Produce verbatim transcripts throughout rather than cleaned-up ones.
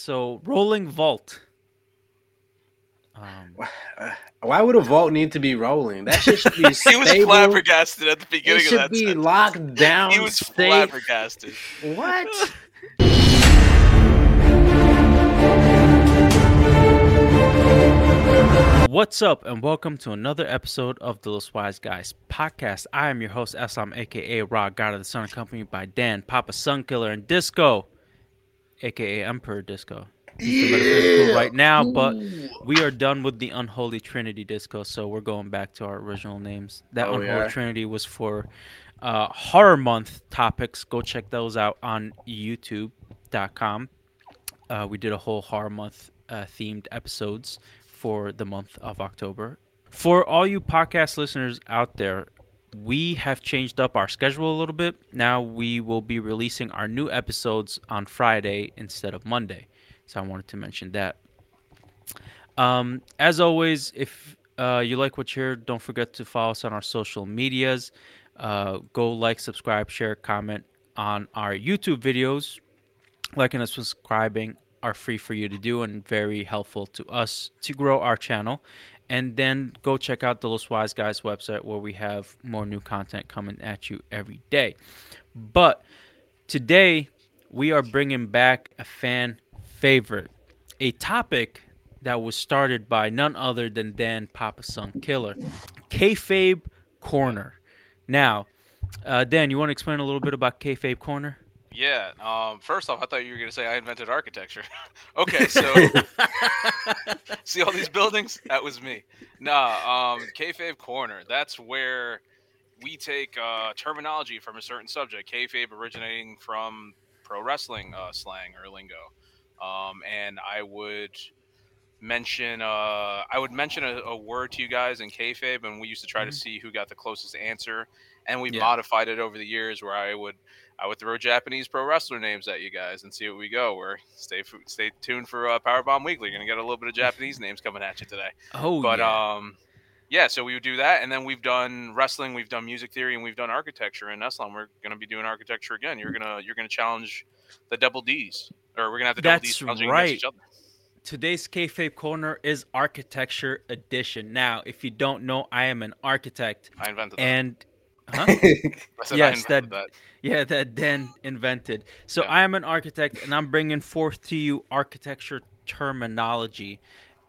So rolling vault. Um, Why would a vault need to be rolling? That shit should be stable. He was flabbergasted at the beginning of that. It should be sentence. Locked down. He was safe. Flabbergasted. What? What's up, and welcome to another episode of the Los Wise Guys podcast. I am your host, Eslam, a k a. Rod, God of the Sun, accompanied by Dan, Papa Sun Killer, and Disco, a k a. Emperor Disco. Yeah. Right now, but we are done with the Unholy Trinity Disco, so we're going back to our original names. That oh, Unholy yeah. Trinity was for uh, Horror Month topics. Go check those out on YouTube dot com. Uh, we did a whole Horror Month uh, themed episodes for the month of October. For all you podcast listeners out there, we have changed up our schedule a little bit. Now we will be releasing our new episodes on Friday instead of Monday. So I wanted to mention that. Um, as always, if uh, you like what you hear, don't forget to follow us on our social medias. Uh, go like, subscribe, share, comment on our YouTube videos. Liking and subscribing are free for you to do and very helpful to us to grow our channel. And then go check out the Los Wise Guys website where we have more new content coming at you every day. But today, we are bringing back a fan favorite, a topic that was started by none other than Dan Papa Sun Killer, Kayfabe Corner. Now, uh, Dan, you want to explain a little bit about Kayfabe Corner? Yeah. Um, first off, I thought you were going to say I invented architecture. Okay, so see all these buildings? That was me. Nah, um, Kayfabe Corner, that's where we take uh, terminology from a certain subject, kayfabe originating from pro wrestling uh, slang or lingo. Um, and I would mention, uh, I would mention a, a word to you guys in kayfabe, and we used to try mm-hmm. to see who got the closest answer. And we yeah. modified it over the years, where I would, I would throw Japanese pro wrestler names at you guys and see what we go. Where stay, stay tuned for uh, Powerbomb Weekly. You're gonna get a little bit of Japanese names coming at you today. Oh, but yeah. um, yeah. So we would do that, and then we've done wrestling, we've done music theory, and we've done architecture. And Eslam, we're gonna be doing architecture again. You're gonna, you're gonna challenge the double D's. Or we're going to have to double these challenging against each other. Today's Kayfabe Corner is Architecture Edition. Now, if you don't know, I am an architect. I invented that. And, huh? I said yes, I invented that, that. Yeah, that Dan invented. So yeah. I am an architect, and I'm bringing forth to you architecture terminology.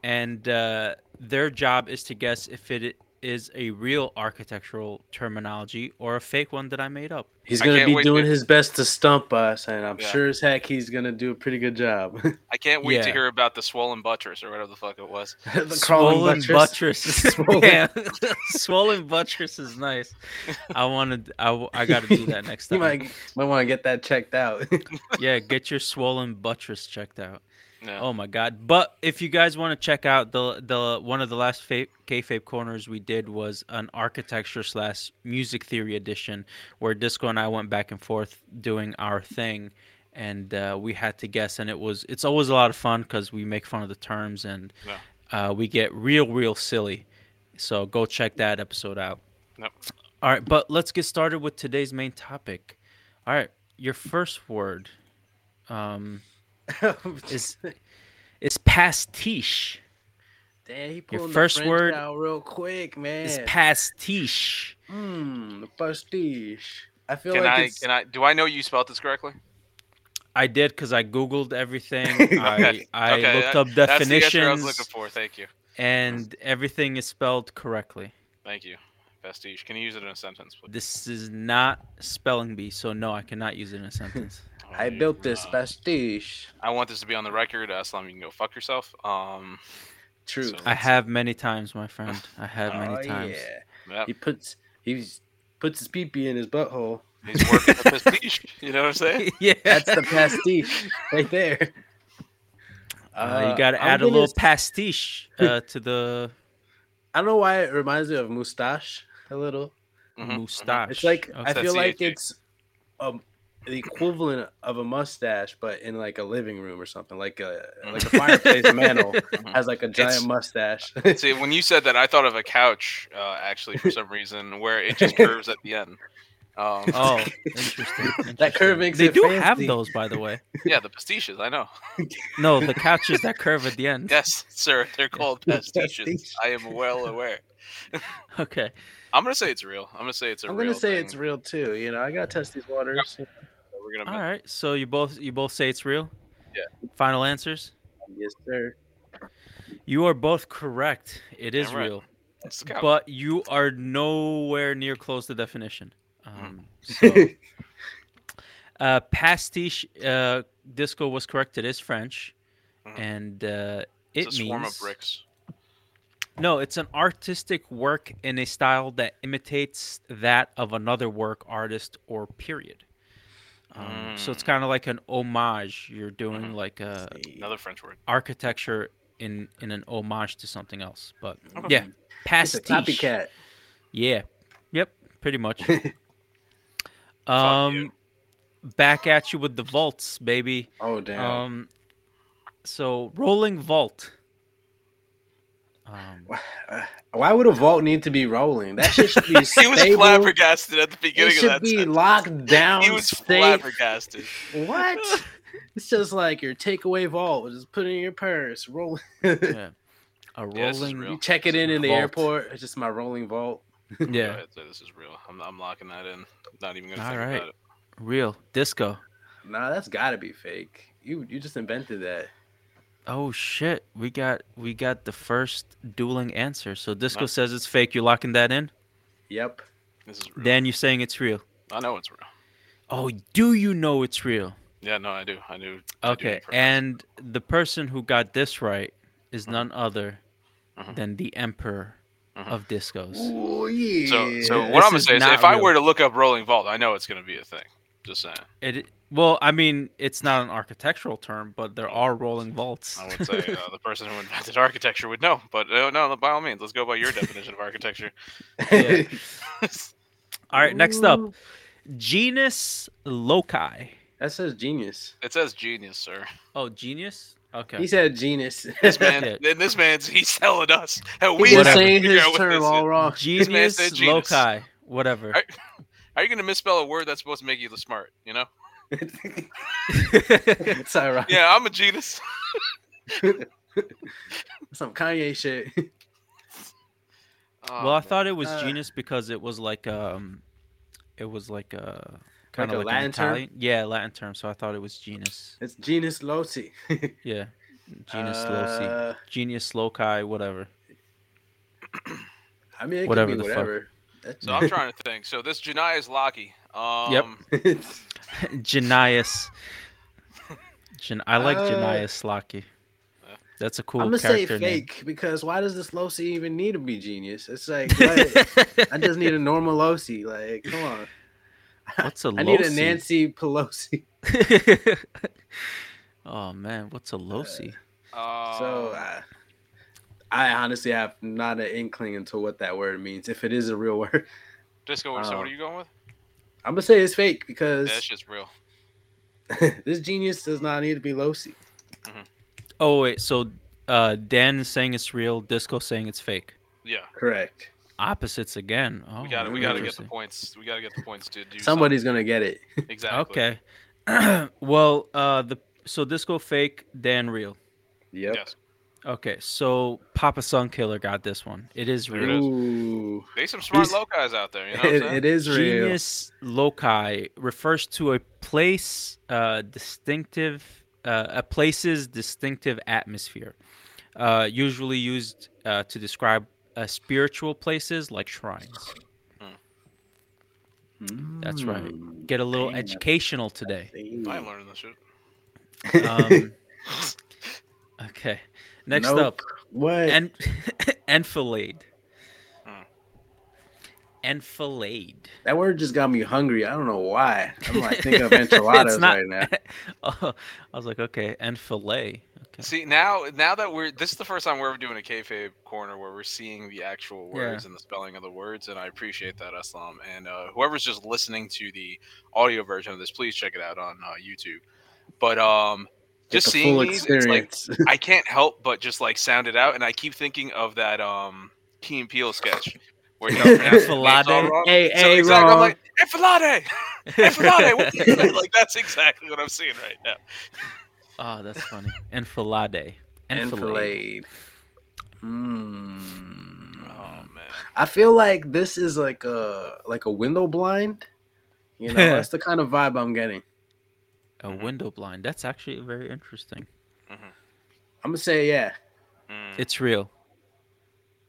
And uh, their job is to guess if it is a real architectural terminology or a fake one that I made up. He's going to be doing to... his best to stump us, and I'm yeah. sure as heck he's going to do a pretty good job. I can't wait yeah. to hear about the swollen buttress or whatever the fuck it was. the swollen buttress. buttress. swollen. Yeah. swollen buttress is nice. I wanted. I, I got to do that next time. You might, might want to get that checked out. yeah, get your swollen buttress checked out. No. Oh my God! But if you guys want to check out the the one of the last fa- Kayfabe Corners we did was an architecture slash music theory edition where Disco and I went back and forth doing our thing, and uh, we had to guess, and it was it's always a lot of fun because we make fun of the terms and yeah. uh, we get real real silly. So go check that episode out. Nope. All right, but let's get started with today's main topic. All right, your first word. Um. it's, it's pastiche. Damn, he pulled your first the French word out real quick, man. It's pastiche. Mmm, pastiche. I feel can like I, it's... Can I, do I know you spelled this correctly? I did because I Googled everything. I, I okay, looked that, up definitions. That's the answer I was looking for. Thank you. And everything is spelled correctly. Thank you. Pastiche. Can you use it in a sentence, please? This is not spelling bee, so no, I cannot use it in a sentence. I built this uh, pastiche. I want this to be on the record. Eslam, you can go fuck yourself. Um, True. So I have many times, my friend. I have oh, many times. Yeah. Yep. He puts he puts his pee-pee in his butthole. He's working the pastiche. You know what I'm saying? Yeah. That's the pastiche right there. Uh, uh, you got to add a little pastiche uh, to the... I don't know why it reminds me of moustache a little. Mm-hmm. Moustache. It's like, oh, I feel like C H A. It's... Um, the equivalent of a mustache, but in like a living room or something, like a like a fireplace mantle has like a giant it's, mustache. See, when you said that, I thought of a couch, uh, actually, for some reason, where it just curves at the end. Um, oh, interesting. interesting. That curve makes they it do fancy. Have those, by the way. Yeah, the pastiches. I know. No, the couches that curve at the end. Yes, sir. They're called pastiches. I am well aware. Okay. I'm gonna say it's real. I'm gonna say it's a. I'm real gonna say thing. It's real too. You know, I gotta test these waters. Yeah. So we're gonna. All right. So you both you both say it's real. Yeah. Final answers. Yes, sir. You are both correct. It is right. real, but you are nowhere near close to definition. Um, so, uh, pastiche, uh, Disco was correct. It is French, mm-hmm. and uh, it it's a means swarm of bricks. No, it's an artistic work in a style that imitates that of another work, artist, or period. Um, mm. So it's kind of like an homage. You're doing mm-hmm. like a another French word, architecture in in an homage to something else. But okay. yeah, pastiche, it's a copycat. Yeah, yep, pretty much. Um, back at you with the vaults, baby. Oh, damn. Um, so rolling vault. Um, why would a vault need to be rolling? That shit should be stable. He was flabbergasted at the beginning of that. It should be sentence. Locked down. He was safe. Flabbergasted. What? It's just like your takeaway vault. Just put it in your purse. Roll. Yeah. A rolling. Yeah, you check it this in in the vault. Airport. It's just my rolling vault. Yeah. So this is real. I'm, I'm locking that in. I'm not even gonna All think right. about it. Real Disco. Nah, that's gotta be fake. You you just invented that. Oh shit! We got we got the first dueling answer. So Disco nice. Says it's fake. You're locking that in. Yep. This is real. Dan, you're saying it's real. I know it's real. Oh, do you know it's real? Yeah, no, I do. I do. Okay, I do and the person who got this right is mm-hmm. none other mm-hmm. than the Emperor mm-hmm. of Discos. Oh yeah. So, so what this I'm gonna say is, if real. I were to look up rolling vault, I know it's gonna be a thing. Just saying. It. Well, I mean, it's not an architectural term, but there are rolling vaults. I would say uh, the person who invented architecture would know, but uh, no, by all means, let's go by your definition of architecture. Yeah. All right, next up, genius loci. That says genius. It says genius, sir. Oh, genius? Okay. He said genius. This man, and this man's, he's telling us how we are saying his term all wrong. Genius, this man said genius loci, whatever. Are, are you going to misspell a word that's supposed to make you look smart, you know? It's all right. Yeah, I'm a genius. Some Kanye shit. Oh, well, I man. Thought it was uh, genius because it was like um, it was like a kind of like, like a Latin Italian, term? Yeah, Latin term. So I thought it was genius. It's genius loci. Yeah, genius uh, loci, genius loci, whatever. I mean, it whatever could be the whatever. Fuck. So I'm trying to think. So this genius loci. Um, yep. Janias. Gen- I like uh, Janias Locky. That's a cool character name. I'm gonna say fake name. Because why does this Losi even need to be genius? It's like, like I just need a normal Losi. Like, come on. What's a Losi? I need a Nancy Pelosi. Oh man, what's a Losi? Uh, so uh, I honestly have not an inkling into what that word means. If it is a real word, Disco. Um, so what are you going with? I'm gonna say it's fake because that's yeah, just real. This genius does not need to be loci. Mm-hmm. Oh wait, so uh, Dan is saying it's real, Disco saying it's fake. Yeah, correct. Opposites again. Oh, we got it. We got to get the points. We got to get the points to do. Somebody's something. Gonna get it. Exactly. Okay. Well, uh, the so Disco fake, Dan real. Yep. Yes. Okay, so Papa Sun Killer got this one. It is real. Ooh. They some smart locais out there. You know what it, I'm it is real. Genius loci refers to a place, uh, distinctive, uh, a place's distinctive atmosphere, uh, usually used uh, to describe uh, spiritual places like shrines. Mm. That's right. Get a little Dang, educational today. I learned that shit. Um, okay. Next nope. up, what? En- enfilade. Mm. Enfilade. That word just got me hungry. I don't know why. I'm like thinking of enchiladas not... right now. Oh, I was like, okay, enfilade. Okay. See, now now that we're, this is the first time we're ever doing a Kayfabe Corner where we're seeing the actual words yeah. and the spelling of the words, and I appreciate that, Eslam. And uh, whoever's just listening to the audio version of this, please check it out on uh, YouTube. But, um... Just like seeing these, it's like I can't help but just like sound it out, and I keep thinking of that um Key and Peele sketch Where you don't pronounce enfilade. Hey, so hey, exactly, I'm like, enfilade, enfilade. Like that's exactly what I'm seeing right now. Oh, that's funny. Enfilade. Enfilade. Mm. Oh man. I feel like this is like a like a window blind. You know, that's the kind of vibe I'm getting. A mm-hmm. window blind. That's actually very interesting. Mm-hmm. I'm gonna say yeah. Mm. It's real.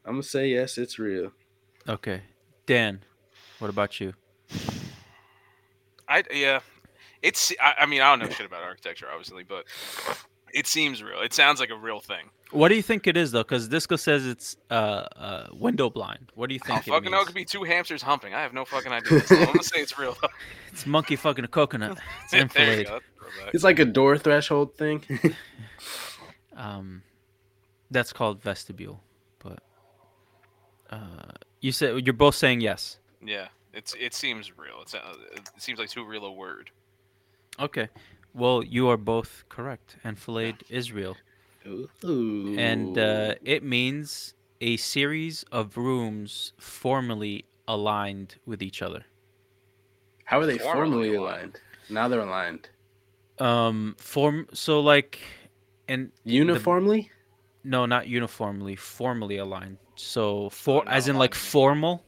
I'm gonna say yes. It's real. Okay, Dan. What about you? I yeah. It's. I, I mean, I don't know shit about architecture, obviously, but it seems real. It sounds like a real thing. What do you think it is, though? Because Disco says it's uh, uh, window blind. What do you think? I it fucking means? Know. It could be two hamsters humping. I have no fucking idea. So I'm gonna say it's real. It's monkey fucking a coconut. It's enfilade. It's like a door threshold thing. um, that's called vestibule. But uh, you said you're both saying yes. Yeah, it's it seems real. It's uh, it seems like too real a word. Okay, well you are both correct. Enfilade is real. Ooh. And uh, it means a series of rooms formally aligned with each other. How are they formally, formally aligned? aligned? Now they're aligned. Um, form so like, and uniformly? The, no, not uniformly. Formally aligned. So for as in like formal.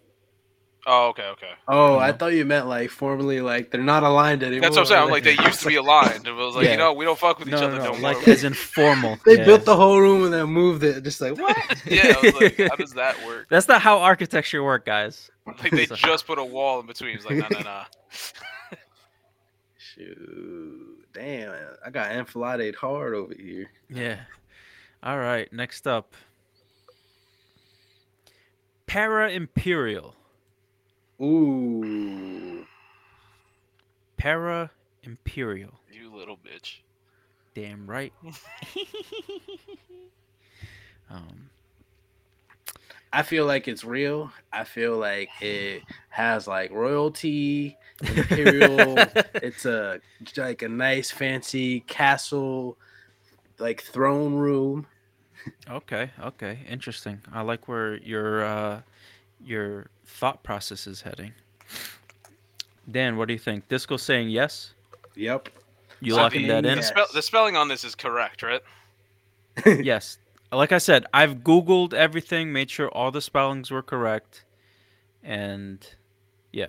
Oh, okay, okay. Oh, I, I thought you meant like formally, like they're not aligned anymore. That's what I'm saying. Like they used to be aligned. It was like, yeah. You know, we don't fuck with no, each other. No, no. Don't like as in formal. They yeah. built the whole room and then moved it. Just like what? Yeah. I was like, how does that work? That's not how architecture works, guys. Like they so. just put a wall in between. It's like nah, nah, nah. Shoot, damn! I got enfilade hard over here. Yeah. All right. Next up, para imperial. Ooh. Para imperial. You little bitch. Damn right. um I feel like it's real. I feel like it has like royalty, imperial. It's a like a nice fancy castle like throne room. Okay, okay. Interesting. I like where your uh your thought process is heading. Dan, what do you think? Disco saying yes? Yep. You so locking the, that in? The, spell, the spelling on this is correct, right? Yes. Like I said, I've Googled everything, made sure all the spellings were correct, and yeah.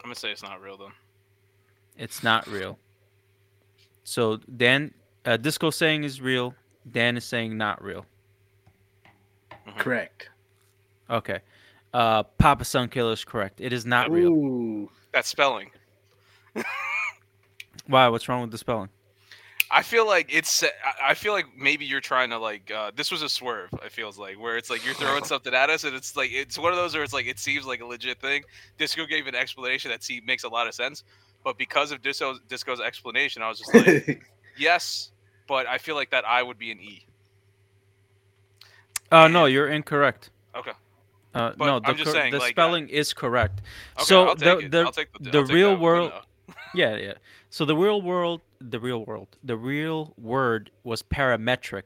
I'm going to say it's not real, though. It's not real. So Dan, uh, Disco saying is real. Dan is saying not real. Mm-hmm. Correct. Okay. Uh, Papa Sun Killer is correct. It is not real. Ooh. That's spelling. Why? What's wrong with the spelling? I feel like it's. I feel like maybe you're trying to like. Uh, this was a swerve. It feels like where it's like you're throwing something at us, and it's like it's one of those where it's like it seems like a legit thing. Disco gave an explanation that see makes a lot of sense, but because of Disco's, Disco's explanation, I was just like, yes, but I feel like that I would be an E. Oh uh, no, you're incorrect. Okay. Uh, no, the, cor- saying, the like, spelling yeah. is correct. Okay, so I'll take the the, the, the real world, yeah, yeah. So the real world, the real world, the real word was parametric.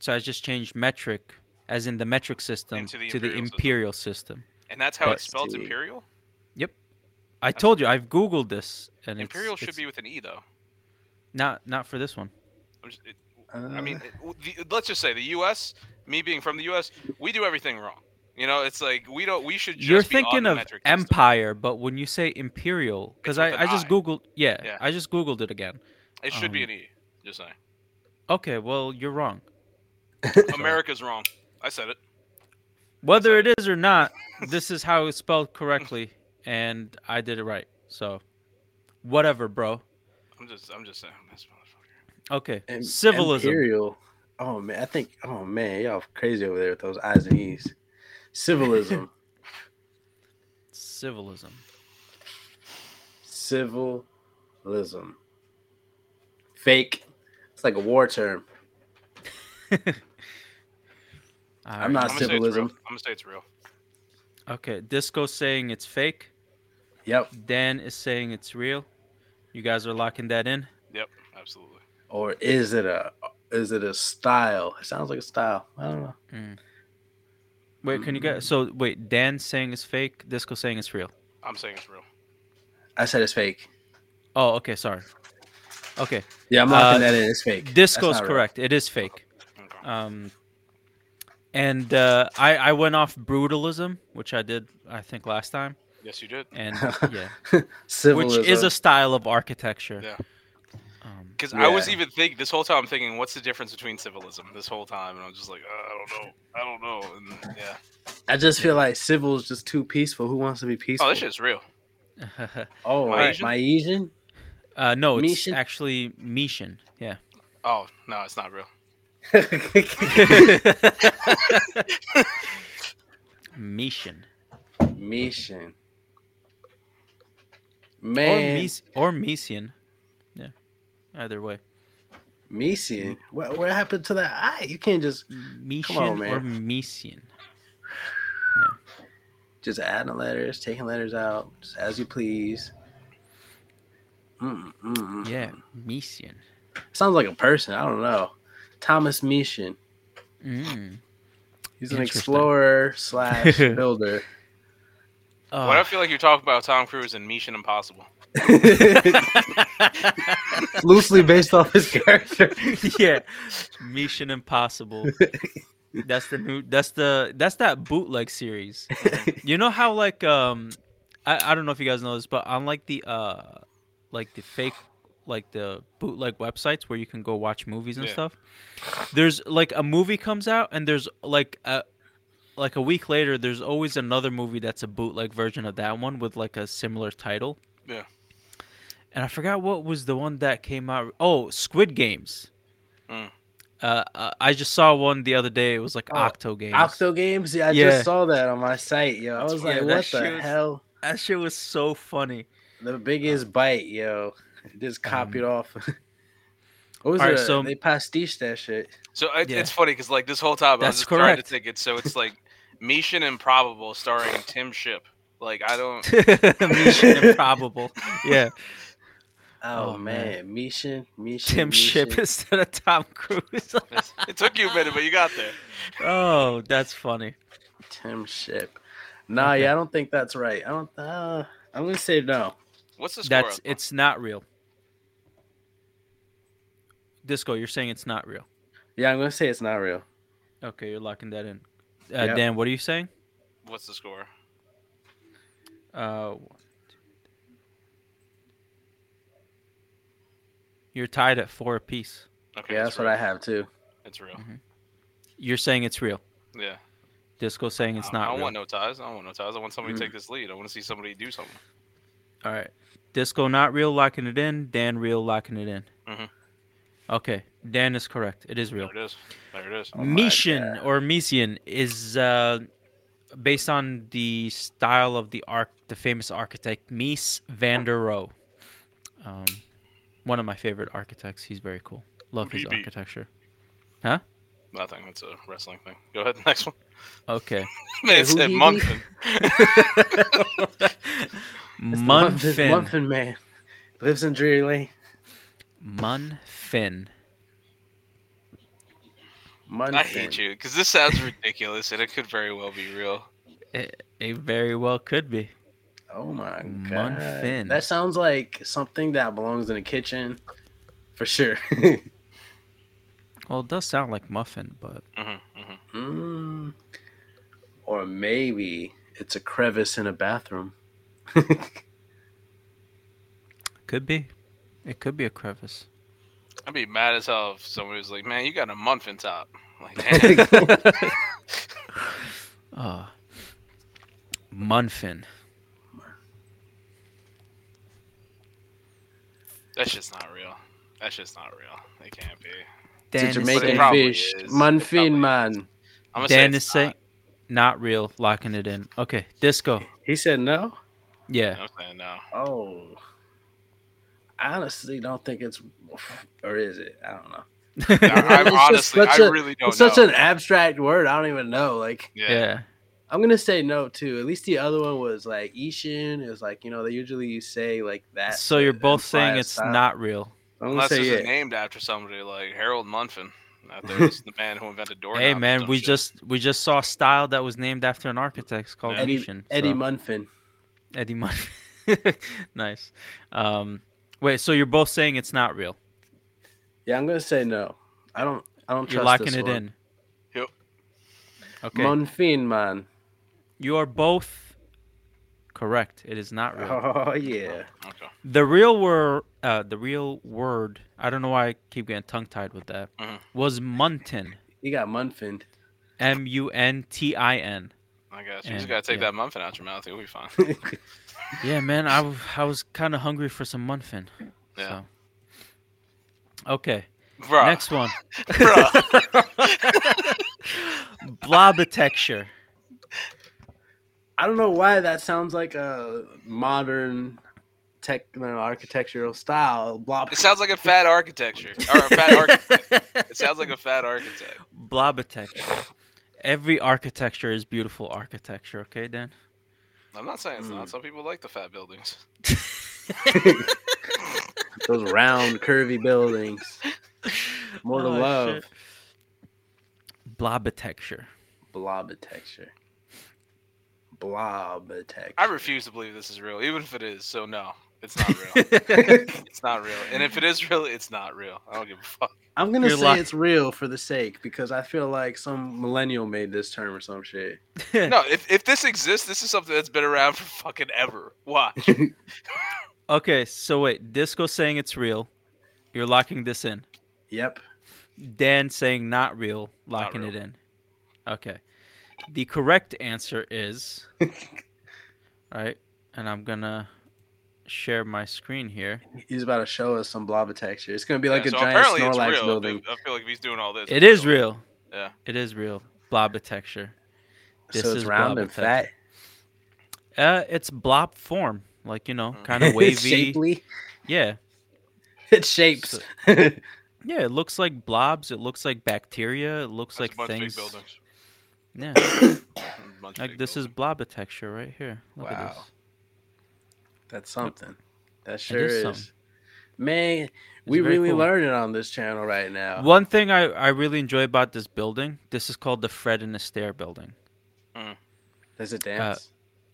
So I just changed metric, as in the metric system, into the to imperial the imperial system. system. And that's how but, it's spelled, imperial. Yep, I that's told you I've Googled this, and imperial it's, should it's, be with an E though. Not not for this one. I'm just, it, uh, I mean, it, the, let's just say the U S. Me being from the U S, we do everything wrong. You know, it's like we don't. We should. Just You're be thinking of empire, system. But when you say imperial, because I, I just I. googled, yeah, yeah, I just googled it again. It should um, be an E. Just saying. Okay, well, you're wrong. America's wrong. I said it. Whether said it is or not, this is how it's spelled correctly, and I did it right. So, whatever, bro. I'm just, I'm just saying this motherfucker. Okay, em- civilism. Imperial. Oh man, I think. Oh man, y'all crazy over there with those I's and E's. Civilism. Civilism. Civilism. Fake. It's like a war term. right. I'm not I'm civilism. I'm going to say it's real. Okay. Disco's saying it's fake. Yep. Dan is saying it's real. You guys are locking that in? Yep. Absolutely. Or is it a, is it a style? It sounds like a style. I don't know. Mm. Wait, can you get so? Wait, Dan's saying it's fake. Disco saying it's real. I'm saying it's real. I said it's fake. Oh, okay. Sorry. Okay. Yeah, I'm laughing uh, at it. It's fake. Disco's correct. Real. It is fake. Okay. Um, and uh, I I went off brutalism, which I did I think last time. Yes, you did. And yeah, which is a style of architecture. Yeah. Because um, yeah. I was even thinking this whole time. I'm thinking, what's the difference between civilism? This whole time, and I'm just like, uh, I don't know, I don't know. And yeah, I just feel like civil is just too peaceful. Who wants to be peaceful? Oh, this shit's real. Oh, Miesian? Uh, no, it's Miesian? Actually Miesian. Yeah. Oh no, it's not real. Miesian. Miesian. Man. Or, Mies- or Miesian. Yeah. Either way. Miesian? What what happened to that eye? You can't just... Miesian come on, man. Or Miesian. Yeah. Just adding letters, taking letters out, just as you please. Mm, mm, mm. Yeah, Miesian. Sounds like a person. I don't know. Thomas Miesian. Mm. He's an explorer slash builder. Uh, what I feel like you're talking about Tom Cruise and Mission Impossible. Loosely based off his character. Yeah. Mission Impossible. That's the new that's the that's that bootleg series. You know how like um I, I don't know if you guys know this, but on like the uh like the fake like the bootleg websites where you can go watch movies and yeah. stuff. There's like a movie comes out and there's like a Like a week later, there's always another movie that's a bootleg version of that one with like a similar title. Yeah. And I forgot what was the one that came out. Oh, Squid Games. Mm. Uh, I just saw one the other day. It was like oh, Octo Games. Octo Games? Yeah, I yeah. just saw that on my site, yo. I was yeah, like, what the was, hell? That shit was so funny. The biggest bite, yo. Just copied um, off. What was right, it? So, they pastiche that shit. So it, yeah. it's funny because like this whole time that's I was just correct. trying to think it. So it's like Mission Improbable starring Tim Ship. Like I don't. Mission Improbable. Yeah. Oh, oh man, man. Mission, Mission. Tim Mission. Ship instead of Tom Cruise. It took you a minute, but you got there. Oh, that's funny. Tim Ship. Nah, okay. yeah, I don't think that's right. I don't. Uh, I'm gonna say no. What's the score? That's up? It's not real. Disco, you're saying it's not real. Yeah, I'm going to say it's not real. Okay, you're locking that in. Uh, yep. Dan, what are you saying? What's the score? Uh, one, two, you're tied at four apiece. Okay, yeah, that's real. What I have, too. It's real. Mm-hmm. You're saying it's real. Yeah. Disco's saying it's I, not real. I don't real. want no ties. I don't want no ties. I want somebody mm. to take this lead. I want to see somebody do something. All right. Disco, not real, locking it in. Dan, real, locking it in. Mm-hmm. Okay, Dan is correct. It is real. There it is. There it is. Oh, Miesian or Miesian is uh, based on the style of the arc, the famous architect Mies van der Rohe. Um, one of my favorite architects. He's very cool. Love his architecture. Huh? Nothing. That's a wrestling thing. Go ahead. Next one. Okay. Man, it said Munfin. Munfin. Munfin man lives in Drury Lane. Munfin. Munfin. I hate you because this sounds ridiculous and it could very well be real. It, it very well could be. Oh my Munfin. God. Munfin. That sounds like something that belongs in a kitchen for sure. Well, it does sound like muffin, but. Mm-hmm, mm-hmm. Mm, or maybe it's a crevice in a bathroom. Could be. It could be a crevice. I'd be mad as hell if somebody was like, man, you got a muffin top. Like, damn. uh, muffin. That shit's not real. That shit's not real. It can't be. Dan it's a Jamaican fish. Muffin man. Dan say is saying not real, locking it in. Okay, Disco. He said no? Yeah. I'm saying no. Oh. I honestly don't think it's, or is it? I don't know. No, I honestly, I a, really don't it's know. It's such an abstract word. I don't even know. Like, yeah. yeah. I'm going to say no, too. At least the other one was like Ishin. It was like, you know, they usually say like that. So you're both saying it's style. Not real. I'm Unless say, it's yeah. named after somebody like Harold Munfin. out there. It's the man who invented doorknobs. Hey man, we shit. just we just saw a style that was named after an architect called Eddie, Miesian, so. Eddie Munfin. Eddie Munfin. Nice. Um, wait, so you're both saying it's not real? Yeah, I'm gonna say no. I don't. I don't. You're trust locking this it one. in. Yep. Okay. Munfin, man. You are both correct. It is not real. Oh yeah. Oh, okay. The real word. Uh, the real word. I don't know why I keep getting tongue tied with that. Uh-huh. Was Muntin. You got Munfin. M U N T I N. I guess you and, just gotta take yeah. that Munfin out your mouth. You'll be fine. Yeah, man. I, w- I was kind of hungry for some Munfin. Yeah. So. Okay. Bruh. Next one. Blob texture. I don't know why that sounds like a modern tech you know, architectural style. Blob. It sounds like a fat architecture. Or a fat architect. It sounds like a fat architect. Blob texture. Every architecture is beautiful architecture, okay, Dan? I'm not saying it's mm. not. Some people like the fat buildings. Those round, curvy buildings. More oh, to love. Shit. Blob texture. Blob texture. Blob texture. I refuse to believe this is real, even if it is. So no, it's not real. It's not real. And if it is real, it's not real. I don't give a fuck. I'm gonna You're say lying. It's real for the sake because I feel like some millennial made this term or some shit. No, if if this exists, this is something that's been around for fucking ever. Watch. Okay, so wait. Disco saying it's real. You're locking this in. Yep. Dan saying not real, locking not real. it in. Okay. The correct answer is... All right, and I'm going to share my screen here. He's about to show us some blob texture. It's going to be like yeah, a so giant Snorlax building. I feel like if he's doing all this... It is real. real. Yeah. It is real. Blob texture. This so it's is round and fat? Uh, it's blob form. Like, you know, mm-hmm. kind of wavy. It's shapely? Yeah. It shapes. So, yeah, it looks like blobs. It looks like bacteria. It looks That's like things. Of yeah. like this buildings. is blob texture right here. Look wow. At this. That's something. That sure is. is. Something. Man, it's we really cool. learning on this channel right now. One thing I, I really enjoy about this building, this is called the Fred Astaire building. Mm. Does it dance?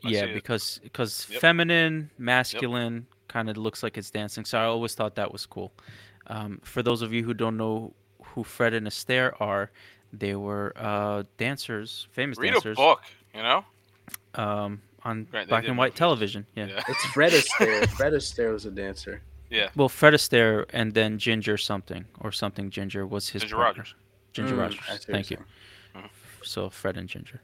Uh, yeah, because because yep. feminine, masculine. Yep. Kind of looks like it's dancing, so I always thought that was cool. Um, for those of you who don't know who Fred and Astaire are, they were uh, dancers, famous Read dancers. Read a book, you know? Um, on right, black and white movies. television. Yeah. yeah. It's Fred Astaire. Fred Astaire was a dancer. Yeah. Well, Fred Astaire and then Ginger something, or something Ginger was his Ginger partner. Rogers. Ginger mm, Rogers. Thank you. Mm-hmm. So Fred and Ginger.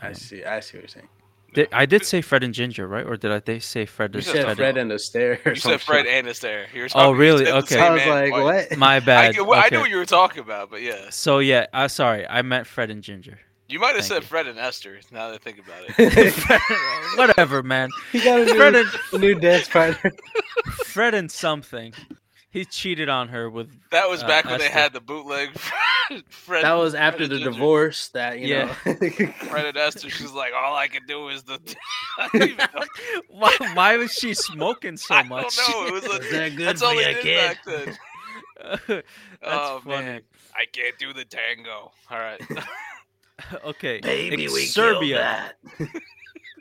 Um, I see. I see what you're saying. Did, I did say Fred and Ginger, right? Or did I? They say Fred. You said Fred and Astaire. You said Fred and Astaire. Oh, really? Okay. I was like, what? My bad. I, well, okay. I knew what you were talking about, but yeah. So yeah, I uh, sorry, I meant Fred and Ginger. You might have Thank said you. Fred and Esther. Now that I think about it. Whatever, man. He got a new, Fred and, a new dance partner. Fred and something. He cheated on her with. That was back uh, when Esther. They had the bootleg. Fred, that was after Fred the Ginger. divorce. That you yeah. know, Fred and Esther. She's like, all I can do is the. why, why was she smoking so I much? I don't know. It was like, that good that's for all they did kid? back then. that's oh, funny. Man. I can't do the tango. All right. Okay. Baby, Exurbia. We killed that.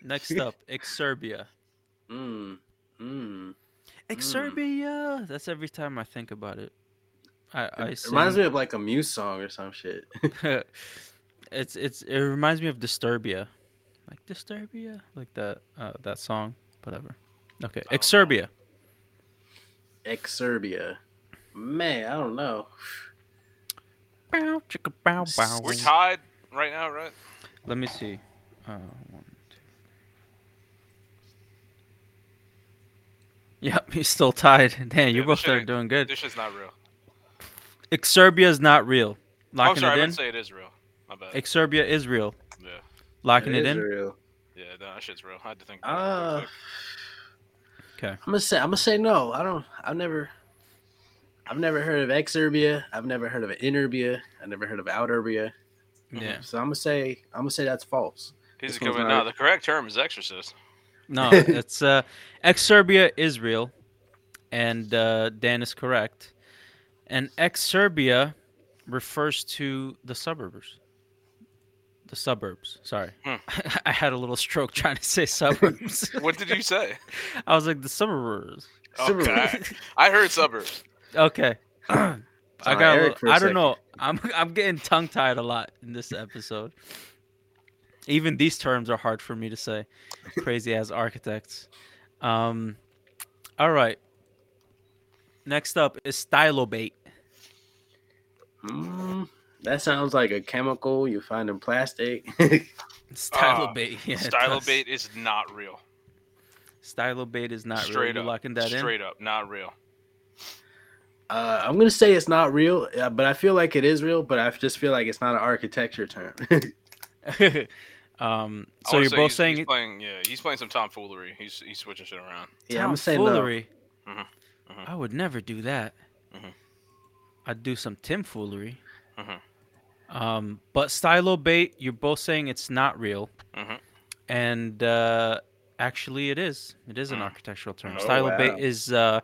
Next up, Exurbia. Mm. Mm. Exurbia. Mm. That's every time I think about it. I, I it reminds me of like a Muse song or some shit. it's it's it reminds me of Disturbia, like Disturbia, like that uh, that song, whatever. Okay, oh. Exurbia. Exurbia, man, I don't know. Bow chicka bow bow. We're tied right now, right? Let me see. Uh, one, two. Yep, he's still tied. Dan, you yeah, both are doing good. This is not real. Exurbia is not real. Locking oh, sorry, it in. I didn't say it is real. My bad. Exurbia is real. Yeah. Locking it, it in. Real. Yeah, no, that shit's real. I had to think. Uh, okay. I'm gonna say. I'm gonna say no. I don't. I've never. I've never heard of Exurbia. I've never heard of an Inurbia. I've never heard of Outurbia. Yeah. So I'm gonna say. I'm gonna say that's false. He's going no. Right. The correct term is exorcist. No, it's uh, Exurbia is real, and uh, Dan is correct. And Exurbia refers to the suburbs. The suburbs. Sorry. Hmm. I had a little stroke trying to say suburbs. What did you say? I was like, the suburbs. Okay. I, I heard suburbs. Okay. I got. Little, I don't second. know. I'm I'm getting tongue tied a lot in this episode. Even these terms are hard for me to say. Crazy ass architects. Um, all right. Next up is stylobate. Mm, that sounds like a chemical you find in plastic. Stylobate. Uh, yeah, stylobate is not real. Stylobate is not straight real. Straight up. Locking that straight in? Straight up. Not real. Uh, I'm going to say it's not real, but I feel like it is real, but I just feel like it's not an architecture term. um, so you're say both he's, saying... He's playing, yeah, he's playing some tomfoolery. He's he's switching shit around. Yeah, I'm going to say foolery. No. Mm-hmm. Mm-hmm. I would never do that. Mm-hmm. I'd do some timfoolery. Mm-hmm. Um, but stylobate, you're both saying it's not real. Mm-hmm. And uh, actually it is. It is an mm. architectural term. Oh, stylobate wow. is... Uh,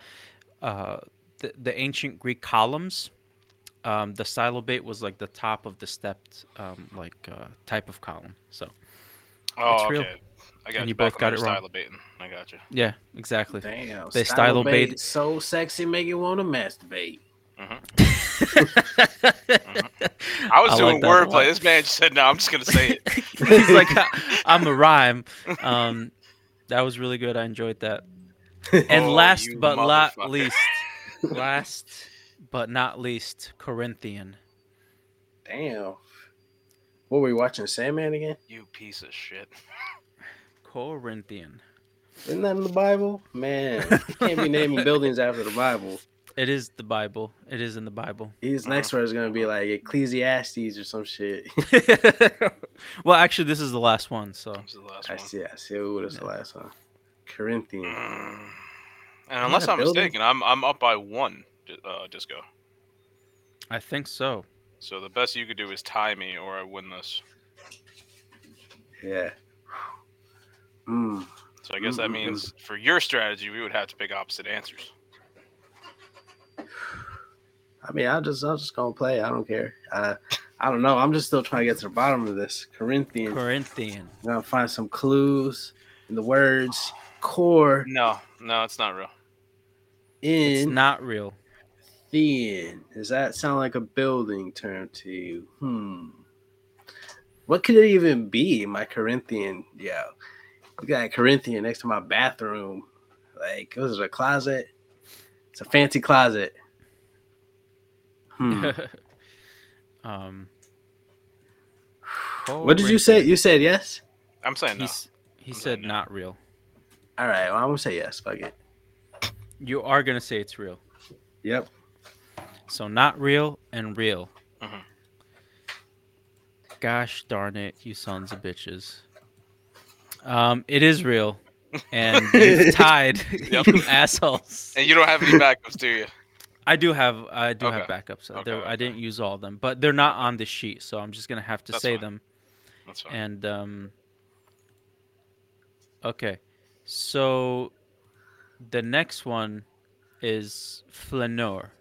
uh, The, the ancient Greek columns, um, the stylobate was like the top of the stepped um, like uh, type of column. So, oh, it's real. Okay. I got and you, you both got it wrong. Stylobating. I got you. Yeah, exactly. Damn, they stylobate so sexy, make you want to masturbate. Mm-hmm. mm-hmm. I was I doing like wordplay. This man just said, "No, I'm just gonna say it." He's like, "I'm a rhyme." Um, that was really good. I enjoyed that. And oh, last but not least. Last but not least, Corinthian. Damn. What were we watching, Sandman again? You piece of shit. Corinthian. Isn't that in the Bible? Man, you can't be naming buildings after the Bible. It is the Bible. It is in the Bible. His next word is going to be like Ecclesiastes or some shit. Well, actually, this is the last one. So this is the last I one. see. I see. Ooh, this is yeah. the last one. Corinthian. Mm. And unless I'm building? mistaken, I'm I'm up by one, uh, Disco. I think so. So the best you could do is tie me, or I win this. Yeah. Mm. So I guess mm-hmm. that means for your strategy, we would have to pick opposite answers. I mean, I just I'm just gonna play. I don't care. I I don't know. I'm just still trying to get to the bottom of this. Corinthian. Corinthian. I'm gonna find some clues in the words. Core. No, no, it's not real. In it's not real. Thin. Does that sound like a building term to you? Hmm. What could it even be? My Corinthian, yo. We got a Corinthian next to my bathroom. Like, was it a closet? It's a fancy closet. Hmm. um. What did you say? You said yes? I'm saying no. He's, he I'm said not no. real. All right, well, I'm going to say yes. Fuck it. You are going to say it's real. Yep. So not real and real. Mm-hmm. Gosh darn it, you sons of bitches. Um, it is real. And it's tied. Yep. You assholes. And you don't have any backups, do you? I do have I do okay. have backups. Okay, okay. I didn't use all of them. But they're not on the sheet, so I'm just going to have to That's say fine. them. That's fine. And, um, okay. So, the next one is Flaneur.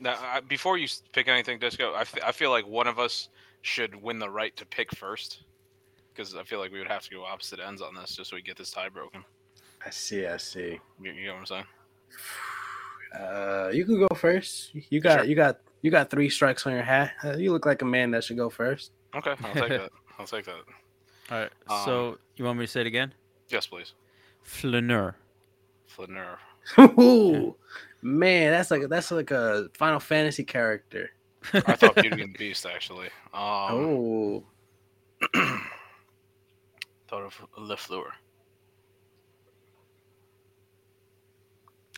Now, I, before you pick anything, Disco, I, f- I feel like one of us should win the right to pick first. Because I feel like we would have to go opposite ends on this just so we get this tie broken. I see, I see. You, you know what I'm saying? Uh, you could go first. You got, sure. you got, you got three strikes on your hat. Uh, you look like a man that should go first. Okay, I'll take that. I'll take that. All right. Um, so, you want me to say it again? Yes, please. Flaneur. Flaneur. Ooh, man, that's like that's like a Final Fantasy character. I thought Beauty and the Beast actually. Um, oh, thought of Le Fleur.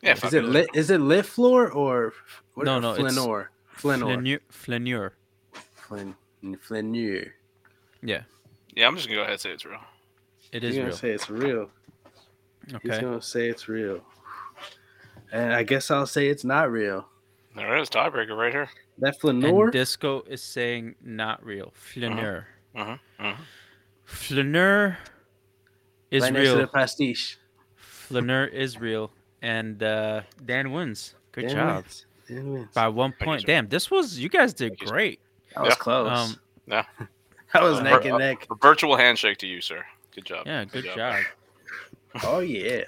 Yeah, is it Le, is it Le Fleur or what no no Flaneur? It's Flaneur. Flaneur. Flaneur. Flaneur. Yeah. Yeah, I'm just gonna go ahead and say it's real. It is You're real. Say it's real. Okay. He's gonna say it's real, and I guess I'll say it's not real. There is tiebreaker right here. That Flaneur. And Disco is saying not real. Flaneur. Uh-huh. Uh-huh. Flaneur is right next real. To the pastiche. Flaneur is real, and uh, Dan wins. Good Dan job. Wins. by one point. Damn, this was you guys did great. That was yeah. close. Um, yeah, that was uh, neck and neck. A, a virtual handshake to you, sir. Good job. Yeah, good, good job. job. Oh yeah,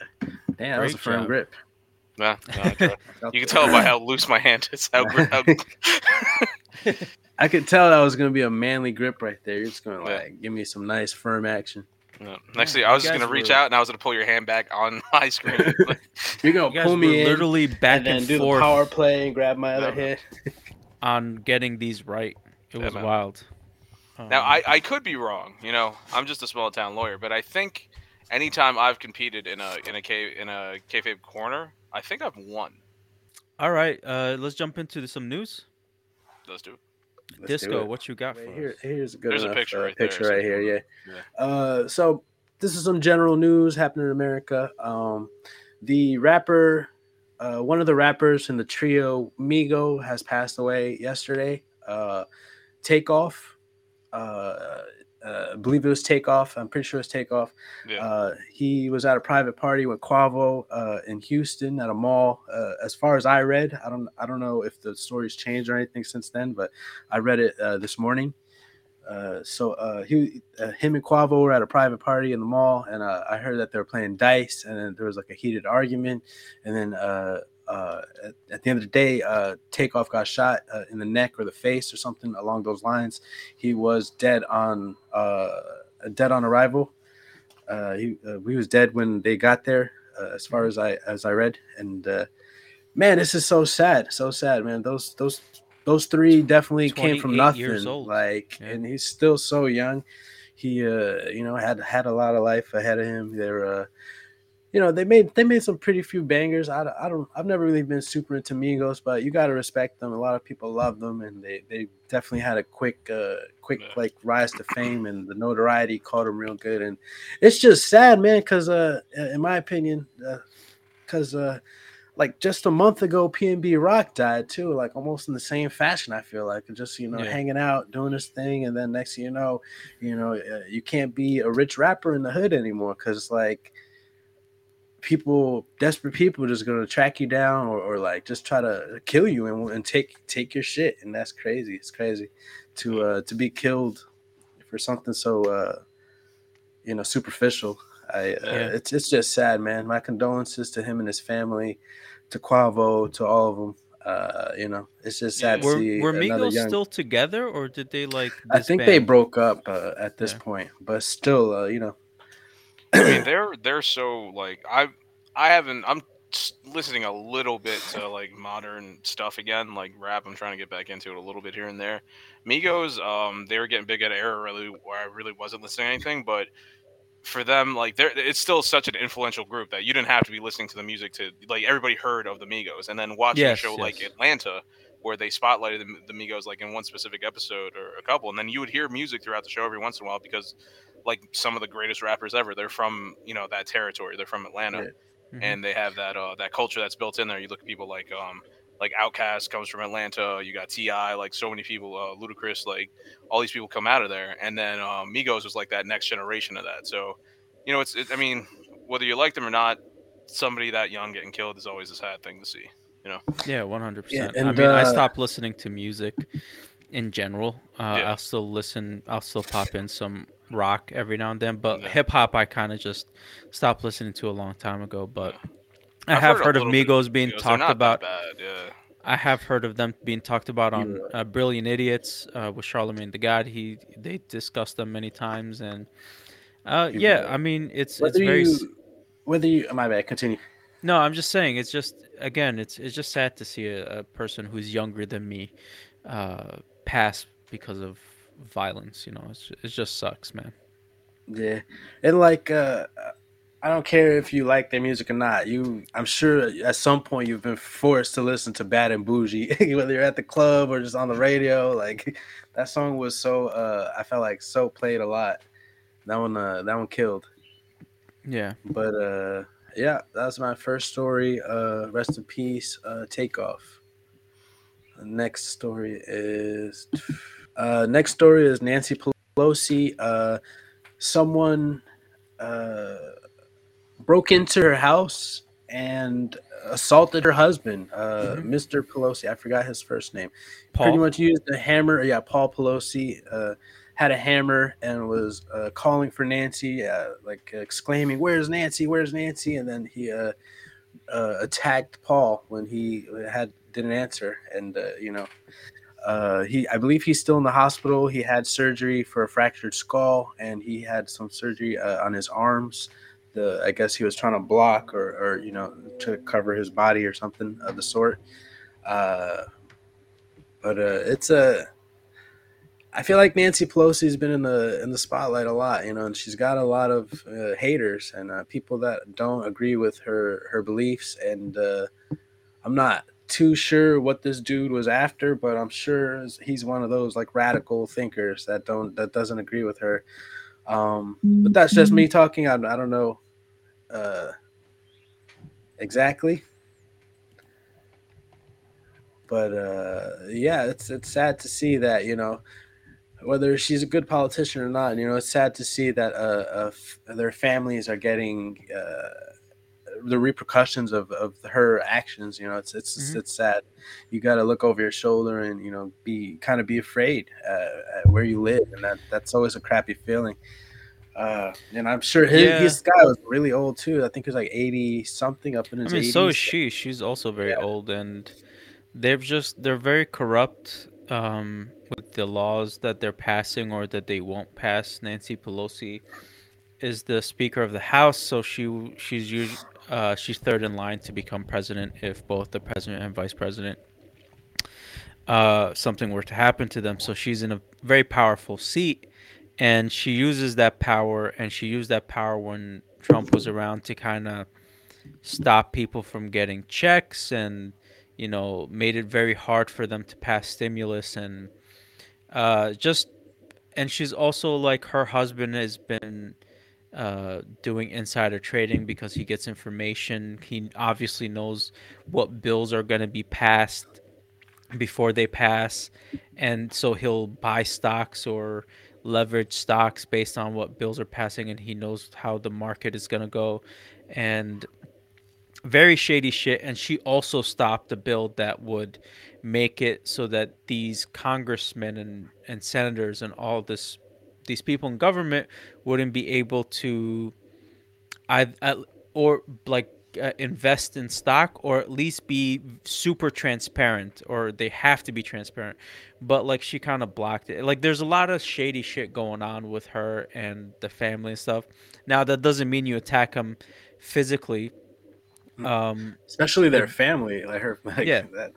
damn, great that was a firm job. grip. Nah, nah, you can tell by how loose my hand is. How, how... I could tell that was going to be a manly grip right there. You're just going to yeah. like give me some nice firm action. Yeah. Next yeah, thing, I was just going to reach were... out and I was going to pull your hand back on my screen. You're going to you pull me in, literally back and, and, and do forth. the power play and grab my other no, hand no. on getting these right. It yeah, was man. wild. Um, now I, I could be wrong. You know, I'm just a small town lawyer, but I think anytime I've competed in a in a K in a Kayfabe Corner, I think I've won. All right, uh, let's jump into some news. Let's do it. Let's Disco, it. what you got Wait, for here, us? Here's a good There's enough, a picture, uh, right, picture there, right here, yeah. yeah. Uh, so this is some general news happening in America. Um, the rapper, uh, one of the rappers in the trio, Migos, has passed away yesterday. Uh, Takeoff, uh, uh, I believe it was Takeoff. I'm pretty sure it's Takeoff. Yeah. Uh, he was at a private party with Quavo uh, in Houston at a mall. Uh, as far as I read, I don't, I don't know if the story's changed or anything since then, but I read it uh, this morning. Uh, so uh, he, uh, him and Quavo were at a private party in the mall, and uh, I heard that they were playing dice, and then there was like a heated argument, and then uh, uh, at, at the end of the day, uh, Takeoff got shot uh, in the neck or the face or something along those lines. He was dead on uh, dead on arrival. Uh, he uh, he was dead when they got there, uh, as far as I as I read. And uh, man, this is so sad, so sad, man. Those those. Those three definitely came from nothing. Like, yeah. And he's still so young. He, uh, you know, had had a lot of life ahead of him. They're, uh, you know, they made they made some pretty few bangers. I, I don't, I've never really been super into Migos, but you gotta respect them. A lot of people love them, and they, they definitely had a quick, uh, quick yeah. like rise to fame, and the notoriety caught them real good. And it's just sad, man, because uh, in my opinion, because uh. uh like just a month ago, P N B Rock died too, like almost in the same fashion, I feel like. Just, you know, yeah. hanging out, doing this thing. And then next thing you know, you know, uh, you can't be a rich rapper in the hood anymore because, like, people, desperate people are just going to track you down or, or, like, just try to kill you and, and take take your shit. And that's crazy. It's crazy to uh, to be killed for something so, uh, you know, superficial. I, uh, yeah. It's it's just sad, man. My condolences to him and his family, to Quavo, to all of them. Uh, you know, it's just sad yeah. to were, see. Were Migos young... still together, or did they like? Disband? I think they broke up uh, at this yeah. point, but still, uh, you know. I mean, they're they're so like I I haven't I'm listening a little bit to like modern stuff again, like rap. I'm trying to get back into it a little bit here and there. Migos, um, they were getting big at an era really where I really wasn't listening to anything, but. For them, like, they're it's still such an influential group that you didn't have to be listening to the music to, like, everybody heard of the Migos. And then watching yes, a show yes. like Atlanta, where they spotlighted the, the Migos, like, in one specific episode or a couple. And then you would hear music throughout the show every once in a while because, like, some of the greatest rappers ever, they're from, you know, that territory. They're from Atlanta. Yeah. Mm-hmm. And they have that uh, that culture that's built in there. You look at people like, um, like, Outkast comes from Atlanta. You got T I, like, so many people, uh, Ludacris, like, all these people come out of there. And then um, Migos was, like, that next generation of that. So, you know, it's, it, I mean, whether you like them or not, somebody that young getting killed is always a sad thing to see, you know? Yeah, one hundred percent. Yeah, and, I mean, uh... I stopped listening to music in general. Uh, yeah. I'll still listen. I'll still pop in some rock every now and then. But yeah. hip-hop, I kind of just stopped listening to a long time ago. But... Yeah. I I've have heard, heard of Migos being Migos. talked about. Bad, yeah. I have heard of them being talked about on yeah. uh, Brilliant Idiots uh, with Charlamagne the God. He they discussed them many times, and uh, yeah, yeah, I mean it's whether it's very. You, whether you, my bad. Continue. No, I'm just saying it's just again it's it's just sad to see a, a person who's younger than me uh, pass because of violence. You know, it's, it just sucks, man. Yeah, and like. Uh... I don't care if you like their music or not. You, I'm sure at some point you've been forced to listen to Bad and Bougie, whether you're at the club or just on the radio. Like that song was so, uh, I felt like so played a lot. That one, uh, that one killed. Yeah. But uh, yeah, that was my first story. Uh, rest in peace, uh, Takeoff. The next story is, uh, next story is Nancy Pelosi. Uh, someone, uh. broke into her house and assaulted her husband, uh, mm-hmm. Mister Pelosi. I forgot his first name. Paul? Pretty much used a hammer. Yeah, Paul Pelosi uh, had a hammer and was uh, calling for Nancy, uh, like exclaiming, "Where's Nancy? Where's Nancy?" And then he uh, uh, attacked Paul when he had didn't answer, and uh, you know. Uh, he, I believe he's still in the hospital. He had surgery for a fractured skull, and he had some surgery uh, on his arms. The, I guess he was trying to block or, or you know, to cover his body or something of the sort. Uh, but uh, it's a. I feel like Nancy Pelosi's been in the in the spotlight a lot, you know, and she's got a lot of uh, haters and uh, people that don't agree with her her beliefs, and uh, I'm not. too sure what this dude was after, but I'm sure he's one of those like radical thinkers that don't that doesn't agree with her. Um, but that's just me talking. I, I don't know uh, exactly, but uh, yeah, it's it's sad to see that, you know, whether she's a good politician or not. You know, it's sad to see that uh, uh f- their families are getting. Uh, the repercussions of, of her actions, you know, it's, it's, mm-hmm. it's sad. You got to look over your shoulder and, you know, be kind of be afraid, uh, at where you live. And that, that's always a crappy feeling. Uh, and I'm sure his, yeah. his guy was really old too. I think he was like eighty something up in his I mean, eighties. So is she, she's also very yeah. old, and they're just, they're very corrupt, um, with the laws that they're passing or that they won't pass. Nancy Pelosi is the Speaker of the House. So she, she's usually, Uh, she's third in line to become president if both the president and vice president uh, something were to happen to them. So she's in a very powerful seat, and she uses that power, and she used that power when Trump was around to kind of stop people from getting checks and, you know, made it very hard for them to pass stimulus and uh, just – and she's also like her husband has been – Uh, doing insider trading because he gets information. He obviously knows what bills are going to be passed before they pass, and so he'll buy stocks or leverage stocks based on what bills are passing, and he knows how the market is going to go, and very shady shit. And she also stopped a bill that would make it so that these congressmen and, and senators and all this these people in government wouldn't be able to I, I or like uh, invest in stock, or at least be super transparent, or they have to be transparent. But like she kind of blocked it. Like there's a lot of shady shit going on with her and the family and stuff. Now that doesn't mean you attack them physically. Um, Especially their family. Like her, like yeah. That.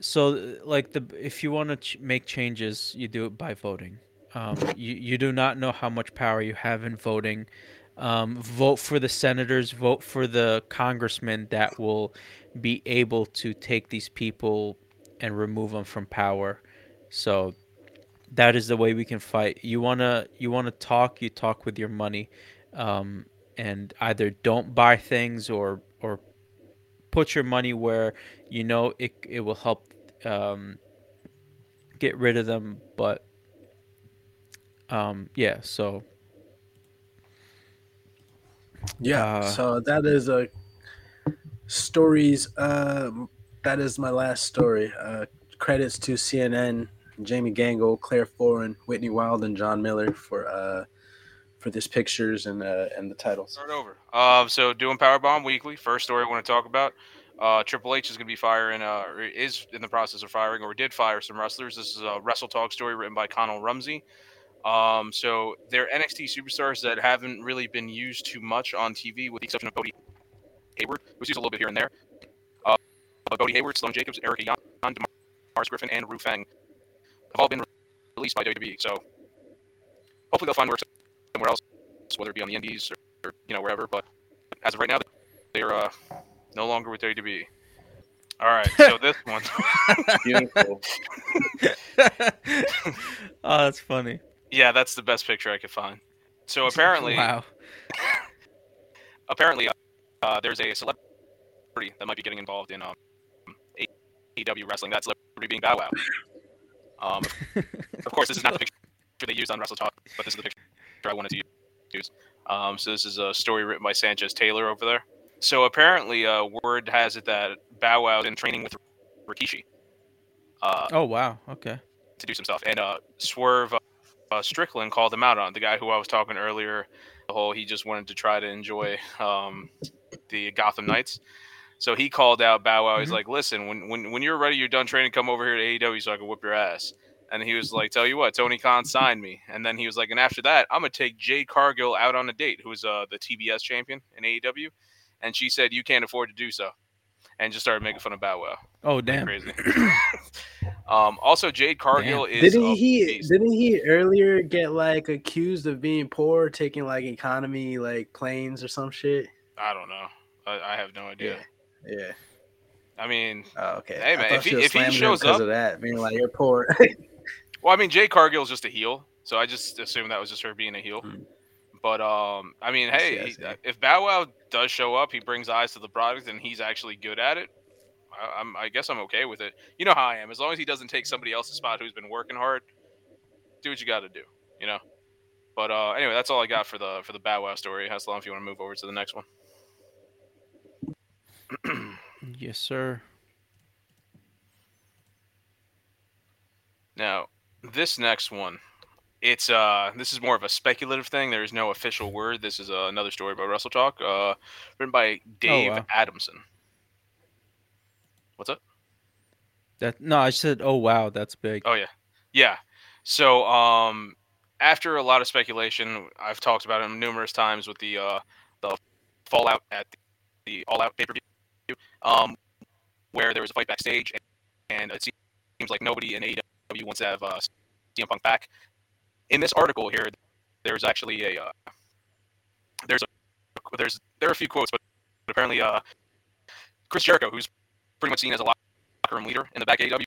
So like the, if you want to ch- make changes, you do it by voting. Um, you, you do not know how much power you have in voting. Um, vote for the senators, vote for the congressmen that will be able to take these people and remove them from power. So that is the way we can fight. You wanna you wanna talk, you talk with your money, um, and either don't buy things or or put your money where you know it it will help um, get rid of them, but. Um, yeah, so. Yeah, uh, so that is a stories. Uh, that is my last story. Uh, credits to C N N, Jamie Gangle, Claire Foran, Whitney Wilde, and John Miller for uh, for these pictures and uh, and the titles. Start over. Um, so doing Powerbomb Weekly. First story I want to talk about. Uh, Triple H is going to be firing, uh, or is in the process of firing, or did fire some wrestlers. This is a Wrestle Talk story written by Connell Rumsey. Um, so they're N X T superstars that haven't really been used too much on T V, with the exception of Cody Hayward, who's used a little bit here and there. Uh, Cody Hayward, Sloane Jacobs, Erica Young, Damaris Griffin, and Rue Feng have all been released by W W E. So hopefully they'll find work somewhere else, whether it be on the Indies or, or you know, wherever. But as of right now, they're uh, no longer with W W E. All right, so this one. Beautiful. Oh, that's funny. Yeah, that's the best picture I could find. So apparently, wow. apparently, uh, uh, there's a celebrity that might be getting involved in um, A E W wrestling. That celebrity being Bow Wow. Um, of course, this is not the picture they used on Wrestle Talk, but this is the picture I wanted to use. Um, so this is a story written by Sanchez Taylor over there. So apparently, uh, word has it that Bow Wow's in training with Rikishi. Uh, oh, wow. Okay. To do some stuff. And uh, Swerve uh, uh, Strickland called him out on, the guy who I was talking earlier, the whole he just wanted to try to enjoy um, the Gotham Knights. So he called out Bow Wow. He's mm-hmm. like, listen, when, when when you're ready, you're done training, come over here to A E W so I can whoop your ass. And he was like, tell you what, Tony Khan signed me. And then he was like, and after that, I'm going to take Jade Cargill out on a date, who is uh, the T B S champion in A E W. And she said, you can't afford to do so. And just started making fun of Bow Wow. Oh, damn. That's crazy. um, also, Jade Cargill damn. is... Didn't he, didn't he earlier get, like, accused of being poor, taking, like, economy, like, planes or some shit? I don't know. I, I have no idea. Yeah. yeah. I mean... Oh, okay. Hey, man, if he, if he shows up... of that, being like, you're poor. Well, I mean, Jade Cargill is just a heel, so I just assumed that was just her being a heel. Mm. But, um, I mean, hey, I see, I see. He, if Bow Wow does show up, he brings eyes to the product, and he's actually good at it, I, I'm, I guess I'm okay with it. You know how I am. As long as he doesn't take somebody else's spot who's been working hard, do what you got to do, you know? But uh, anyway, that's all I got for the for the Bow Wow story. Haslam, if you want to move over to the next one. Yes, sir. Now, this next one. It's uh, this is more of a speculative thing. There is no official word. This is uh, another story by Wrestle Talk, uh, written by Dave oh, wow. Adamson. What's up? That no, I said, oh wow, that's big. Oh yeah, yeah. So um, after a lot of speculation, I've talked about him numerous times with the uh, the fallout at the All Out pay per view, um, where there was a fight backstage, and, and it seems like nobody in A E W wants to have uh, C M Punk back. In this article here, there's actually a uh, there's a there's there are a few quotes, but apparently uh, Chris Jericho, who's pretty much seen as a locker room leader in the back A E W,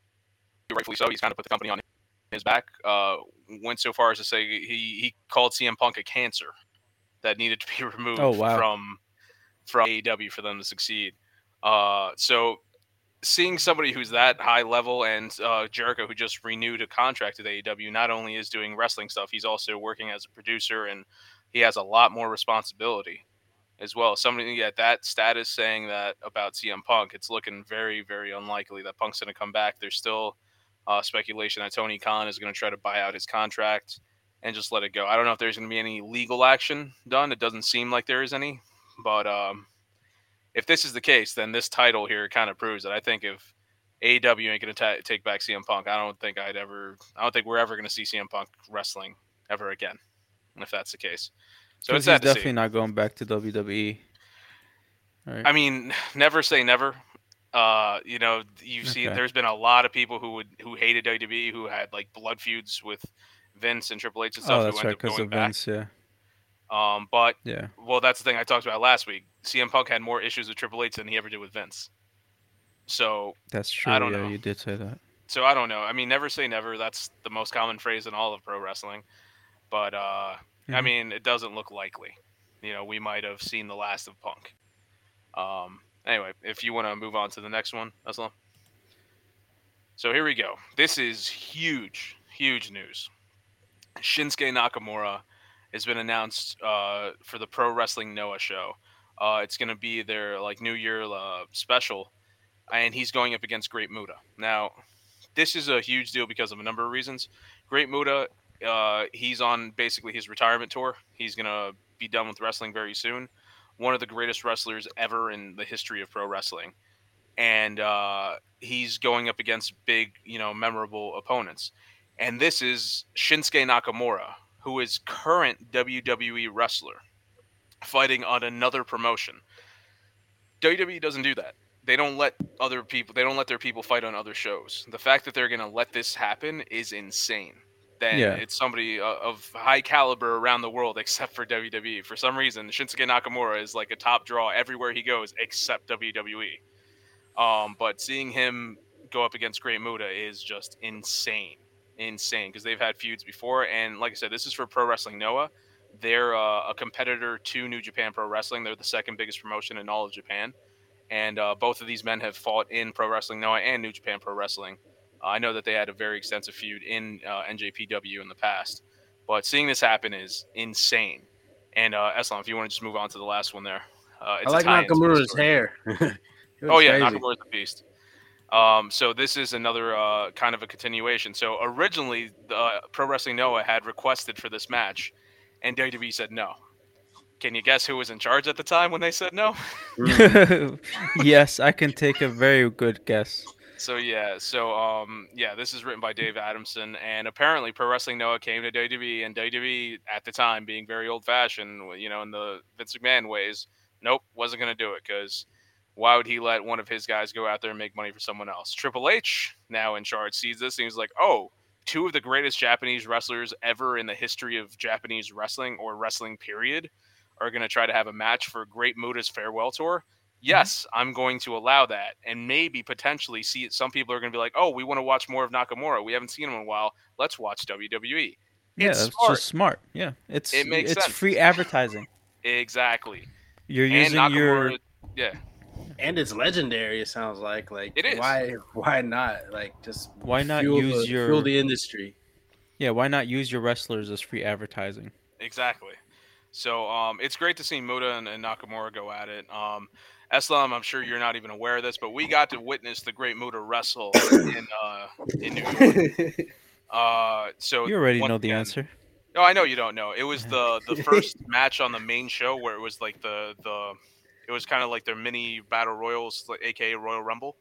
rightfully so, he's kind of put the company on his back. Uh, went so far as to say he he called C M Punk a cancer that needed to be removed oh, wow. from from A E W for them to succeed. Uh, so seeing somebody who's that high level and uh, Jericho, who just renewed a contract with A E W, not only is doing wrestling stuff, he's also working as a producer, and he has a lot more responsibility as well. Somebody at that status saying that about C M Punk, it's looking very, very unlikely that Punk's going to come back. There's still uh, speculation that Tony Khan is going to try to buy out his contract and just let it go. I don't know if there's going to be any legal action done. It doesn't seem like there is any, but... Um, If this is the case, then this title here kind of proves it. I think if A E W ain't going to take back C M Punk, I don't think I'd ever, I don't think we're ever going to see C M Punk wrestling ever again, if that's the case. So it's sad to see. He's definitely not going back to W W E. Right. I mean, never say never. Uh, you know, you've okay. seen there's been a lot of people who would who hated W W E, who had like blood feuds with Vince and Triple H and stuff. Oh, that's who right, because of back. Vince, yeah. Um, but, yeah. well, that's the thing I talked about last week. C M Punk had more issues with Triple H than he ever did with Vince. So, that's true. I don't yeah, know. You did say that. So, I don't know. I mean, never say never. That's the most common phrase in all of pro wrestling. But, uh, mm-hmm. I mean, it doesn't look likely. You know, we might have seen the last of Punk. Um, anyway, if you want to move on to the next one, Eslam. So, here we go. This is huge, huge news. Shinsuke Nakamura has been announced uh, for the Pro Wrestling Noah show. Uh, it's going to be their like New Year uh, special, and he's going up against Great Muta. Now, this is a huge deal because of a number of reasons. Great Muta, uh, he's on basically his retirement tour. He's going to be done with wrestling very soon. One of the greatest wrestlers ever in the history of pro wrestling, and uh, he's going up against big, you know, memorable opponents. And this is Shinsuke Nakamura, who is current W W E wrestler, fighting on another promotion. W W E doesn't do that. They don't let other people, they don't let their people fight on other shows. The fact that they're going to let this happen is insane. Then yeah. it's somebody uh, of high caliber around the world, except for W W E. For some reason, Shinsuke Nakamura is like a top draw everywhere he goes, except W W E. Um, but seeing him go up against Great Muta is just insane. Insane, because they've had feuds before, and like I said, this is for Pro Wrestling Noah. They're uh, a competitor to New Japan Pro Wrestling. They're the second biggest promotion in all of Japan, and uh, both of these men have fought in Pro Wrestling Noah and New Japan Pro Wrestling. Uh, I know that they had a very extensive feud in uh, N J P W in the past, but seeing this happen is insane. And uh, Eslam, if you want to just move on to the last one there, Uh, it's I like Nakamura's hair. Oh, yeah, crazy. Nakamura's a beast. Um, so this is another uh, kind of a continuation. So originally, uh, Pro Wrestling Noah had requested for this match, and W W E said no. Can you guess who was in charge at the time when they said no? Yes, I can take a very good guess. So, yeah, so, um, yeah, this is written by Dave Adamson, and apparently Pro Wrestling Noah came to W W E, and W W E at the time, being very old-fashioned, you know, in the Vince McMahon ways, nope, wasn't going to do it, because why would he let one of his guys go out there and make money for someone else? Triple H, now in charge, sees this and he's like, oh, two of the greatest Japanese wrestlers ever in the history of Japanese wrestling or wrestling period are going to try to have a match for Great Muta's farewell tour. Yes, mm-hmm. I'm going to allow that. And maybe potentially see it. Some people are going to be like, oh, we want to watch more of Nakamura. We haven't seen him in a while. Let's watch W W E. Yeah, it's smart. Just smart. Yeah, it's, it makes it's sense. Free advertising. Exactly. You're using and Nakamura, your... Yeah. And it's legendary. It sounds like like it is. Why? Why not? Like just why not fuel use the, your fuel the industry? Yeah, why not use your wrestlers as free advertising? Exactly. So um, it's great to see Muta and, and Nakamura go at it. Um, Eslam, I'm sure you're not even aware of this, but we got to witness the Great Muta wrestle in uh, in New York. Uh, so you already know the again, answer. No, I know you don't know. It was the the first match on the main show where it was like the the. It was kind of like their mini battle royals, aka Royal Rumble.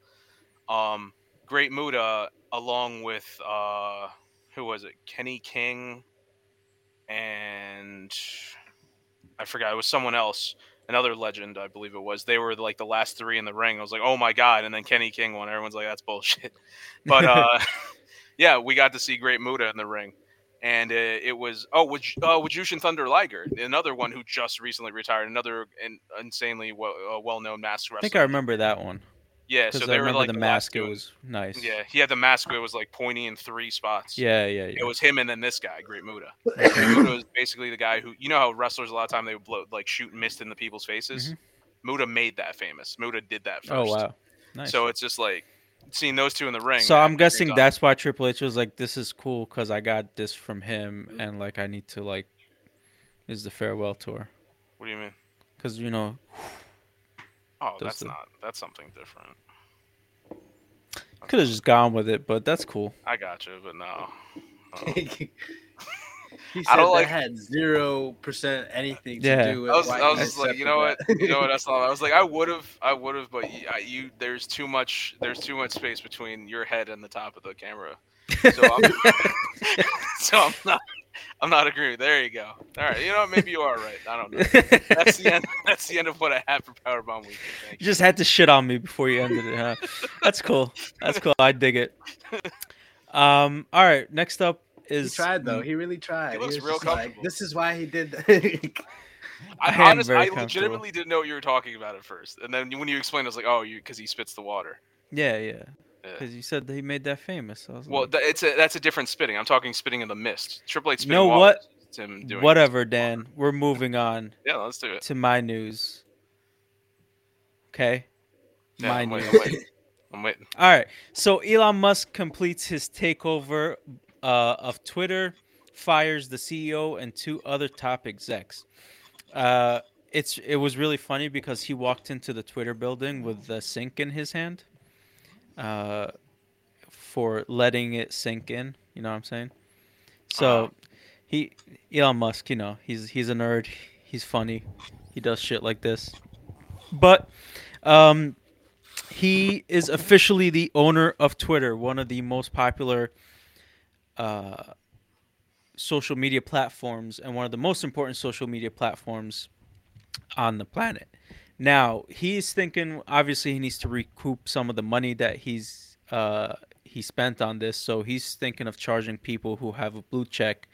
Um, Great Muta, along with uh, who was it? Kenny King, and I forgot. It was someone else, another legend, I believe it was. They were like the last three in the ring. I was like, oh my god! And then Kenny King won. Everyone's like, that's bullshit. But uh, yeah, we got to see Great Muta in the ring. And it was oh, with uh, with Jushin Thunder Liger, another one who just recently retired, another in, insanely well, uh, well-known masked wrestler. I think I remember that one. Yeah, so they I were like the mask. It was nice. Yeah, he had the mask. It was like pointy in three spots. Yeah, yeah, yeah. It was him and then this guy, Great Muta. Great Muta was basically the guy who, you know how wrestlers a lot of time they would blow like shoot mist in the people's faces. Mm-hmm. Muta made that famous. Muta did that first. Oh wow, nice. So it's just like. Seeing those two in the ring. So I'm guessing that's why Triple H was like, this is cool because I got this from him and like I need to like is the farewell tour. What do you mean? Because you know Oh, that's the... not that's something different. Could have just gone with it, but that's cool. I got you, but no. Oh. He said I don't like had zero percent anything to yeah. do with. I was, I was just like, you know what, you know what, that's all. I was like, I would have, I would have, but you, I, you, there's too much, there's too much space between your head and the top of the camera, so I'm, so I'm not, I'm not agreeing. There you go. All right, you know, maybe you are right. I don't know. That's the end. That's the end of what I had for Powerbomb Weekly. Thank you. You just had to shit on me before you ended it, huh? That's cool. That's cool. I dig it. Um. All right. Next up. Is, he tried though. He really tried. He looks he real comfortable. Like, this is why he did that. I, I, honest, I legitimately didn't know what you were talking about at first. And then when you explained, I was like, oh, you because he spits the water. Yeah, yeah. Because yeah. you said that he made that famous. I was well, like, that, it's a, that's a different spitting. I'm talking spitting in the mist. Triple H spitting water. You know water. What? It's him doing Whatever, Dan. Water. We're moving on. Yeah, let's do it. To my news. Okay? Yeah, my I'm news. Waiting, I'm, waiting. I'm waiting. All right. So Elon Musk completes his takeover... Uh, of Twitter, fires the C E O and two other top execs. Uh, it's it was really funny because he walked into the Twitter building with the sink in his hand uh, for letting it sink in. You know what I'm saying? So he Elon Musk, you know, he's he's a nerd. He's funny. He does shit like this. But um, he is officially the owner of Twitter, one of the most popular Uh, social media platforms and one of the most important social media platforms on the planet. Now he's thinking, obviously he needs to recoup some of the money that he's uh, he spent on this. So he's thinking of charging people who have a blue check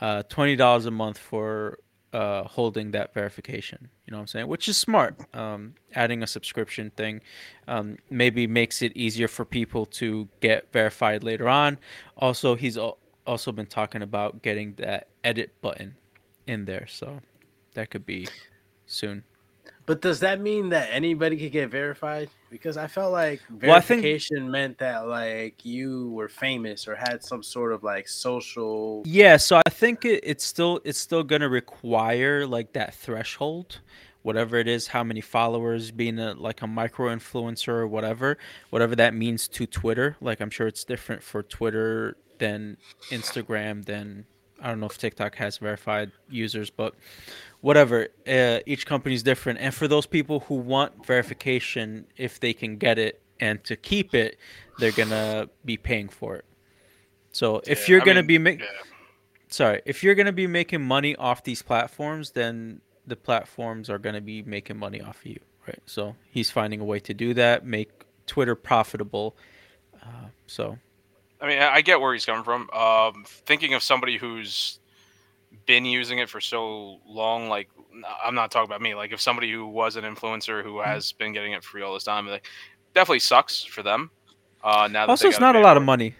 uh, twenty dollars a month for uh, holding that verification. You know what I'm saying? Which is smart. Um, adding a subscription thing um, maybe makes it easier for people to get verified later on. Also, he's al- also been talking about getting that edit button in there. So that could be soon. But does that mean that anybody could get verified? Because I felt like verification well, I think... meant that like you were famous or had some sort of like social. Yeah, so I think it, it's still it's still gonna require like that threshold, whatever it is, how many followers, being a, like a micro influencer or whatever, whatever that means to Twitter. Like, I'm sure it's different for Twitter than Instagram, than I don't know if TikTok has verified users, but whatever. Uh, each company is different. And for those people who want verification, if they can get it and to keep it, they're going to be paying for it. So if yeah, you're going to be making... Yeah. Sorry, if you're going to be making money off these platforms, then the platforms are going to be making money off of you, right? So he's finding a way to do that, make Twitter profitable. Uh, so, I mean, I get where he's coming from. Um, thinking of somebody who's been using it for so long, like, I'm not talking about me, like if somebody who was an influencer who has mm-hmm. been getting it for all this time, like, definitely sucks for them. Uh, now that also, it's not a lot of money.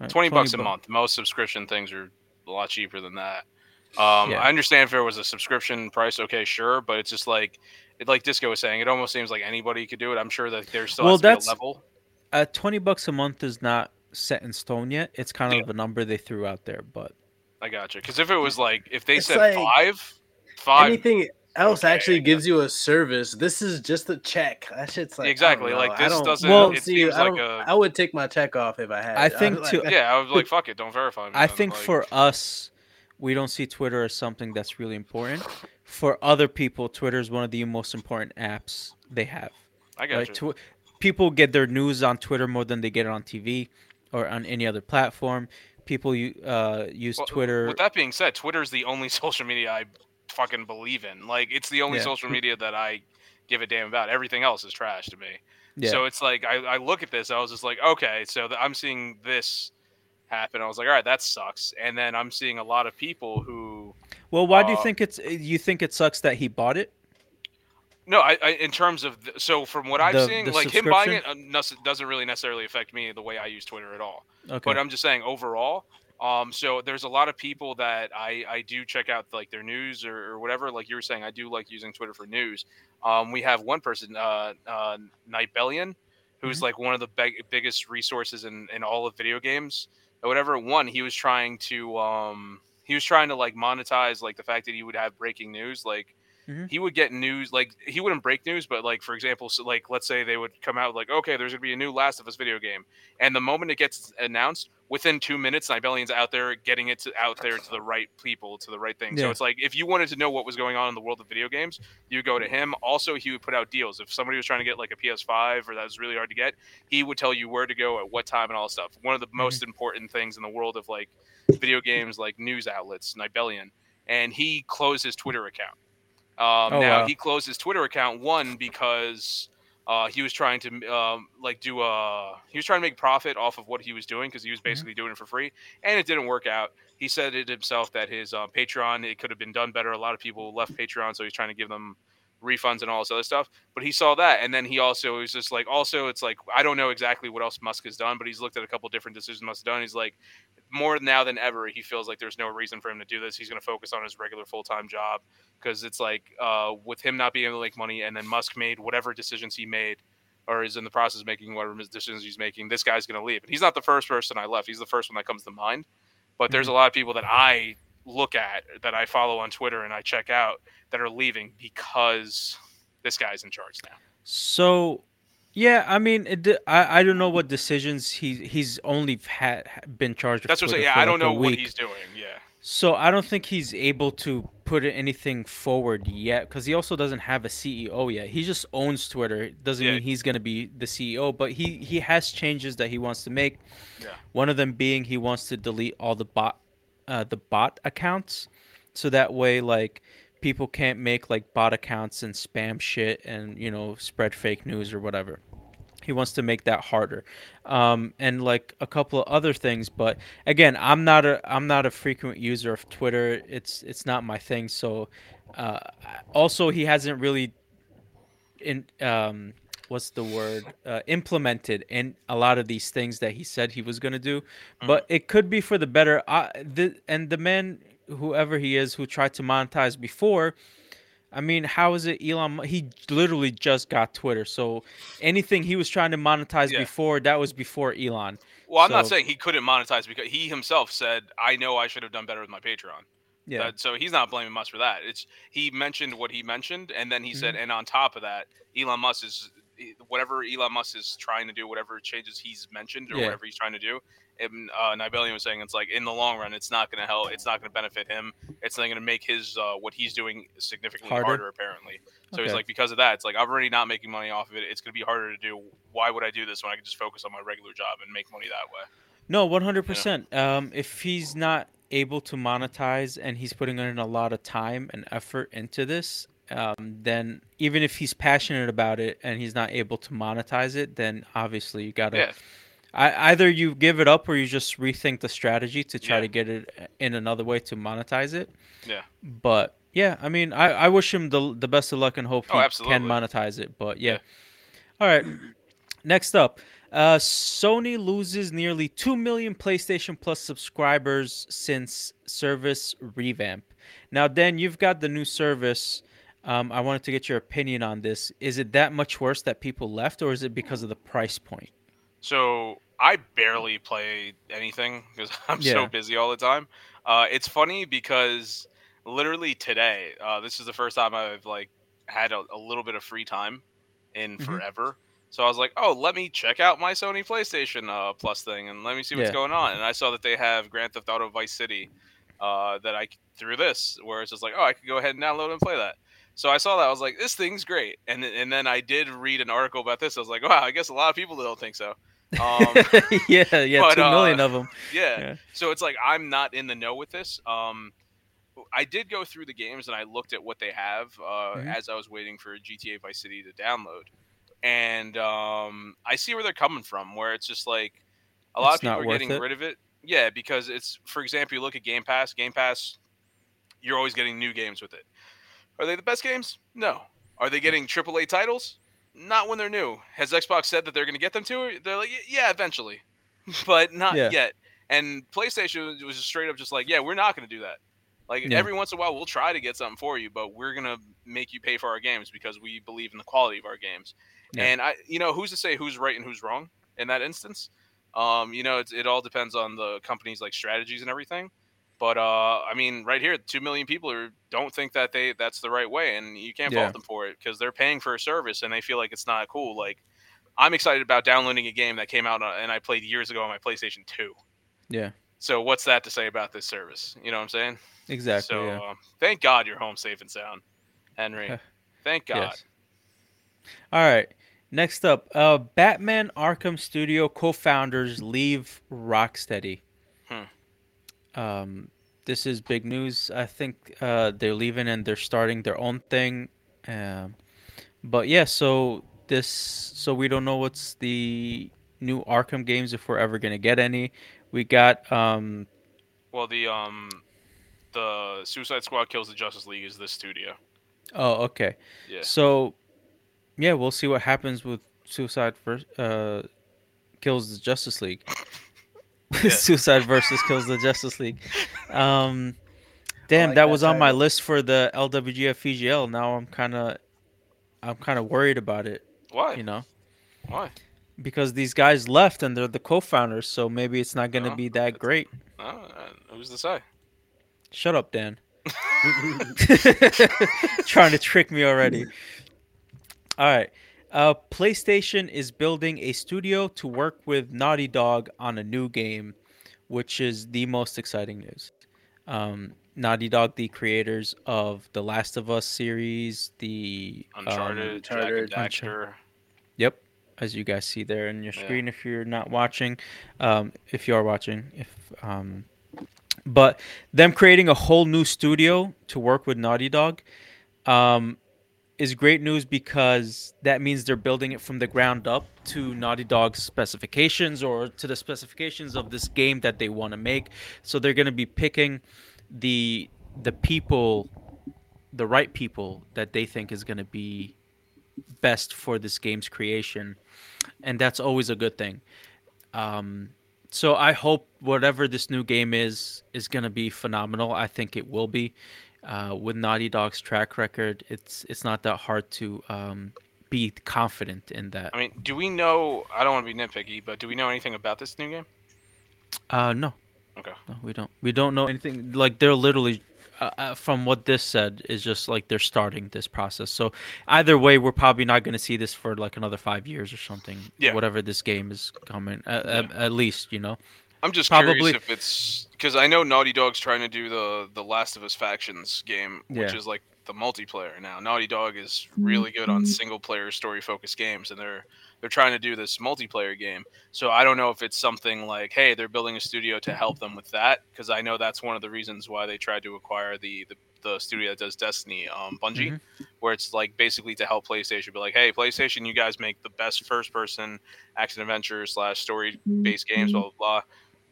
Right, twenty bucks a month. Most subscription things are a lot cheaper than that. Um, yeah. I understand if there was a subscription price, okay, sure, but it's just like, it, like Disco was saying, it almost seems like anybody could do it. I'm sure that there's still well, has to that's, be a level. Uh, twenty bucks a month is not set in stone yet. It's kind of yeah. a number they threw out there, but I gotcha. Because if it was like, if they it's said like five, five, anything else okay, actually gives you a service. This is just a check. That shit's like exactly like this doesn't. Well, it see, seems I, like a... I would take my check off if I had. I think I too. Like, yeah, I was like, fuck it, don't verify me. I think like... for us, we don't see Twitter as something that's really important. For other people, Twitter is one of the most important apps they have. I got like, you. Tw- people get their news on Twitter more than they get it on T V or on any other platform. People uh, use well, Twitter. With that being said, Twitter is the only social media I fucking believe in. Like, it's the only yeah. social media that I give a damn about. Everything else is trash to me. Yeah. So it's like, I, I look at this, I was just like, okay, so the, I'm seeing this happen. I was like, all right, that sucks. And then I'm seeing a lot of people who... Well, why uh, do you think it's... You think it sucks that he bought it? No, I, I in terms of... The, so from what I'm seeing, like him buying it doesn't really necessarily affect me the way I use Twitter at all. Okay. But I'm just saying overall... Um, so there's a lot of people that I, I do check out like their news or, or whatever. Like you were saying, I do like using Twitter for news. Um, we have one person, uh, uh, Nightbellion, who's mm-hmm. like one of the big, biggest resources in, in all of video games or whatever. One, he was trying to, um, he was trying to like monetize, like the fact that he would have breaking news. Like mm-hmm. he would get news, like he wouldn't break news, but like, for example, so like, let's say they would come out like, okay, there's gonna be a new Last of Us video game. And the moment it gets announced, within two minutes, Nibelian's out there getting it to, out there to the right people, to the right thing. Yeah. So it's like, if you wanted to know what was going on in the world of video games, you go to him. Also, he would put out deals. If somebody was trying to get like a P S five or that was really hard to get, he would tell you where to go at what time and all that stuff. One of the most mm-hmm. important things in the world of like video games, like news outlets, Nibelian. And he closed his Twitter account. Um, oh, now, wow. he closed his Twitter account, one, because... Uh, he was trying to um, like do a. He was trying to make profit off of what he was doing because he was basically mm-hmm. doing it for free, and it didn't work out. He said it himself that his uh, Patreon, it could have been done better. A lot of people left Patreon, so he's trying to give them refunds and all this other stuff. But he saw that, and then he also was just like, also it's like I don't know exactly what else Musk has done, but he's looked at a couple different decisions Musk has done. He's like, more now than ever, he feels like there's no reason for him to do this. He's going to focus on his regular full-time job because it's like uh, with him not being able to make money, and then Musk made whatever decisions he made or is in the process of making whatever decisions he's making, this guy's going to leave. And he's not the first person I left. He's the first one that comes to mind. But there's a lot of people that I look at, that I follow on Twitter and I check out, that are leaving because this guy's in charge now. So... Yeah, I mean, it, I I don't know what decisions he he's only had been charged with. That's what I'm saying. Yeah, I don't know what he's doing. Yeah. So I don't think he's able to put anything forward yet because he also doesn't have a C E O yet. He just owns Twitter. It doesn't yeah. mean he's going to be the C E O, but he he has changes that he wants to make. Yeah. One of them being he wants to delete all the bot uh, the bot accounts, so that way like. People can't make like bot accounts and spam shit and, you know, spread fake news or whatever. He wants to make that harder. Um, and like a couple of other things. But again, I'm not a I'm not a frequent user of Twitter. It's it's not my thing. So uh, also, he hasn't really in um, what's the word uh, implemented in a lot of these things that he said he was going to do. Mm-hmm. But it could be for the better. I, the, and the man. Whoever he is who tried to monetize before, I mean, how is it Elon? He literally just got Twitter. So anything he was trying to monetize yeah. before, that was before Elon. Well, I'm so, not saying he couldn't monetize because he himself said, I know I should have done better with my Patreon. Yeah. That, so he's not blaming Musk for that. It's he mentioned what he mentioned, and then he mm-hmm. said, and on top of that, Elon Musk is whatever Elon Musk is trying to do, whatever changes he's mentioned or yeah. whatever he's trying to do. And uh, Nibelian was saying it's like in the long run, it's not going to help. It's not going to benefit him. It's not going to make his uh, what he's doing significantly harder, harder apparently. So okay. he's like, because of that, it's like I'm already not making money off of it. It's going to be harder to do. Why would I do this when I can just focus on my regular job and make money that way? No, one hundred percent. You know? Um, if he's not able to monetize and he's putting in a lot of time and effort into this, um, then even if he's passionate about it and he's not able to monetize it, then obviously you got to. Yeah. I, either you give it up or you just rethink the strategy to try yeah. to get it in another way to monetize it. Yeah. But, yeah, I mean, I, I wish him the the best of luck and hope he oh, can monetize it. But, yeah. yeah. All right. Next up, uh, Sony loses nearly two million PlayStation Plus subscribers since service revamp. Now, Dan, you've got the new service. Um, I wanted to get your opinion on this. Is it that much worse that people left, or is it because of the price point? So I barely play anything because I'm yeah. so busy all the time. Uh, it's funny because literally today, uh, this is the first time I've like had a, a little bit of free time in forever. Mm-hmm. So I was like, oh, let me check out my Sony PlayStation uh, Plus thing and let me see what's yeah. going on. And I saw that they have Grand Theft Auto Vice City uh, that I through this, where it's just like, oh, I could go ahead and download and play that. So I saw that. I was like, this thing's great. And and then I did read an article about this. I was like, wow, I guess a lot of people don't think so. Um, yeah, yeah, but, two million uh, of them. Yeah. yeah. So it's like, I'm not in the know with this. Um, I did go through the games and I looked at what they have uh, mm-hmm. as I was waiting for G T A Vice City to download. And um, I see where they're coming from, where it's just like a lot it's of people are getting it. rid of it. Yeah, because it's, for example, you look at Game Pass. Game Pass, you're always getting new games with it. Are they the best games? No. Are they getting triple A titles? Not when they're new. Has Xbox said that they're going to get them to it? They're like, yeah, eventually. But not yeah. yet. And PlayStation was just straight up just like, yeah, we're not going to do that. Like, yeah. every once in a while, we'll try to get something for you, but we're going to make you pay for our games because we believe in the quality of our games. Yeah. And, I, you know, who's to say who's right and who's wrong in that instance? Um, you know, it's, it all depends on the company's, like, strategies and everything. But, uh, I mean, right here, two million people are, don't think that they that's the right way, and you can't fault yeah. them for it because they're paying for a service, and they feel like it's not cool. Like, I'm excited about downloading a game that came out and I played years ago on my PlayStation two. Yeah. So what's that to say about this service? You know what I'm saying? Exactly. So yeah. uh, thank God you're home safe and sound, Henry. Thank God. Yes. All right. Next up, uh, Batman Arkham Studio co-founders leave Rocksteady. Hmm. Um, this is big news. I think uh, they're leaving and they're starting their own thing. Um, but yeah, so this, so we don't know what's the new Arkham games if we're ever gonna get any. We got um, well the um, the Suicide Squad Kills the Justice League is this studio. Oh, okay. Yeah. So yeah, we'll see what happens with Suicide first, uh, Kills the Justice League. Yeah. Suicide versus Kills the Justice League. Um, damn, like that, that was on my list for the L W G F E G L. Now I'm kind of, I'm kind of worried about it. Why? You know, why? Because these guys left and they're the co-founders, so maybe it's not going to no, be that great. No, who's to say? Shut up, Dan. Trying to trick me already. All right. Uh, PlayStation is building a studio to work with Naughty Dog on a new game, which is the most exciting news. Um, Naughty Dog, the creators of The Last of Us series, the Uncharted, um, Uncharted, Uncharted. Yep, as you guys see there on your screen. Yeah. If you're not watching, um, if you are watching, if um, but them creating a whole new studio to work with Naughty Dog. Um, is great news because that means they're building it from the ground up to Naughty Dog's specifications or to the specifications of this game that they want to make. So they're going to be picking the the people, the right people that they think is going to be best for this game's creation. And that's always a good thing. Um, so I hope whatever this new game is, is going to be phenomenal. I think it will be. Uh, with Naughty Dog's track record, it's it's not that hard to um, be confident in that. I mean, do we know? I don't want to be nitpicky, but do we know anything about this new game? Uh, no. Okay. No, we don't. We don't know anything. Like, they're literally uh, from what this said, is just like they're starting this process. So either way, we're probably not going to see this for like another five years or something. Yeah. Whatever this game is coming, uh, yeah. at, at least, you know. I'm just probably. curious if it's because I know Naughty Dog's trying to do the the Last of Us Factions game, which yeah. is like the multiplayer now. Naughty Dog is really good on single player story focused games, and they're they're trying to do this multiplayer game. So I don't know if it's something like, hey, they're building a studio to help them with that, because I know that's one of the reasons why they tried to acquire the the, the studio that does Destiny, um, Bungie, mm-hmm. where it's like basically to help PlayStation be like, hey, PlayStation, you guys make the best first person action adventure slash story based games, blah blah blah.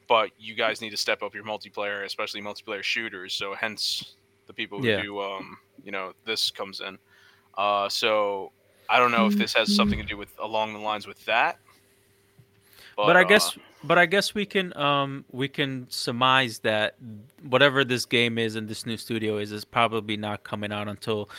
But you guys need to step up your multiplayer, especially multiplayer shooters. So hence the people who yeah. do, um, you know, this comes in. Uh, so I don't know if this has something to do with along the lines with that. But, but I uh, guess, but I guess we can, um, we can surmise that whatever this game is and this new studio is, is probably not coming out until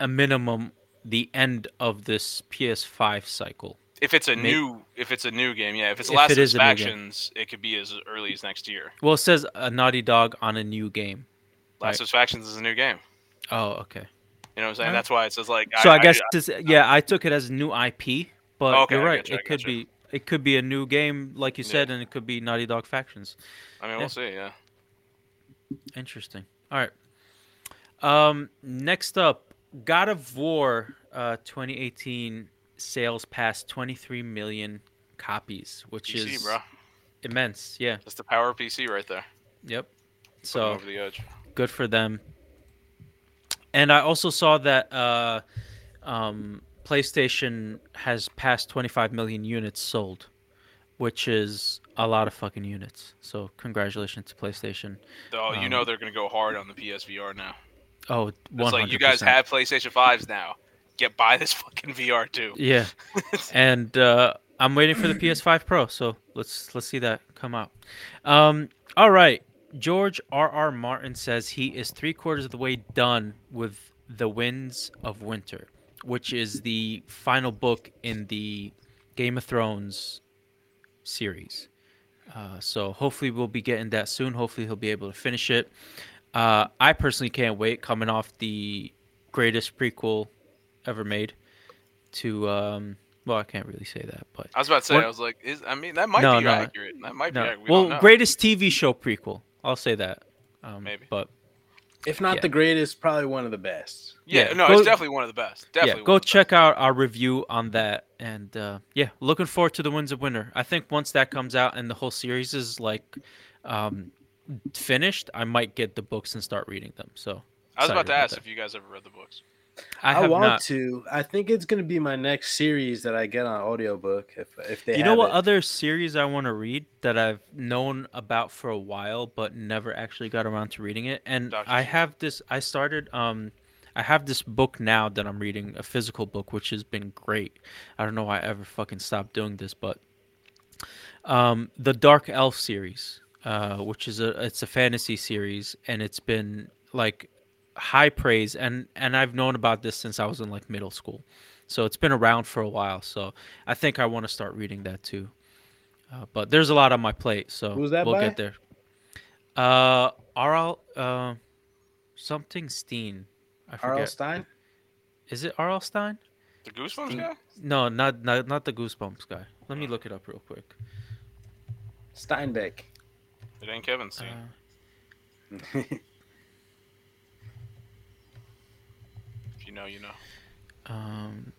a minimum the end of this P S five cycle. If it's a Maybe. new, if it's a new game, yeah. If it's if Last it of Factions, it could be as early as next year. Well, it says a Naughty Dog on a new game. Last right. of Factions is a new game. Oh, okay. You know what I'm saying? Right. That's why it says like. So I, I guess, I, this, yeah, I took it as a new I P, but okay, you're right. You, it could you. be, it could be a new game, like you said, yeah. and it could be Naughty Dog Factions. I mean, yeah. we'll see. Yeah. Interesting. All right. Um, next up, God of War, uh, twenty eighteen. Sales past twenty-three million copies, which P C, is bro. immense. Yeah, that's the power of P C right there. Yep. Put so over the edge. Good for them. And I also saw that uh, um, PlayStation has passed twenty-five million units sold, which is a lot of fucking units. So congratulations to PlayStation. Oh, you um, know they're gonna go hard on the P S V R now. Oh, one hundred percent. It's like you guys have PlayStation fives now. Get buy this fucking V R too. Yeah, and uh, I'm waiting for the P S five Pro, so let's let's see that come out. Um, all right, George R R. Martin says he is three quarters of the way done with The Winds of Winter, which is the final book in the Game of Thrones series. Uh, so hopefully we'll be getting that soon. Hopefully he'll be able to finish it. Uh, I personally can't wait. Coming off the greatest prequel ever made to um well I can't really say that, but I was about to say what? I was like is I mean that might no, be no, accurate that might no. be accurate. We well greatest T V show prequel, I'll say that, um maybe, but if not yeah. the greatest, probably one of the best. Yeah, yeah. no go, it's definitely one of the best. Definitely yeah, go check best. out our review on that, and uh yeah looking forward to The Winds of Winter. I think once that comes out and the whole series is like um finished, I might get the books and start reading them. So I was about to ask about if you guys ever read the books. I, have I want not. to. I think it's going to be my next series that I get on audiobook. If if they, you know, what it. other series I want to read that I've known about for a while but never actually got around to reading it. And Doctor I have this. I started. Um, I have this book now that I'm reading, a physical book, which has been great. I don't know why I ever fucking stopped doing this, but um, the Dark Elf series, uh, which is a it's a fantasy series, and it's been like. high praise, and and I've known about this since I was in like middle school, so it's been around for a while. So I think I want to start reading that too, uh, but there's a lot on my plate, so we'll by? get there. Uh, R L uh, something Steen, I forget. R L Stein, is it R L Stein? The Goosebumps Steen? guy? No, not not not the Goosebumps guy. Let me look it up real quick. Steinbeck. It ain't Kevin Steen. Uh, You know, you know. Um,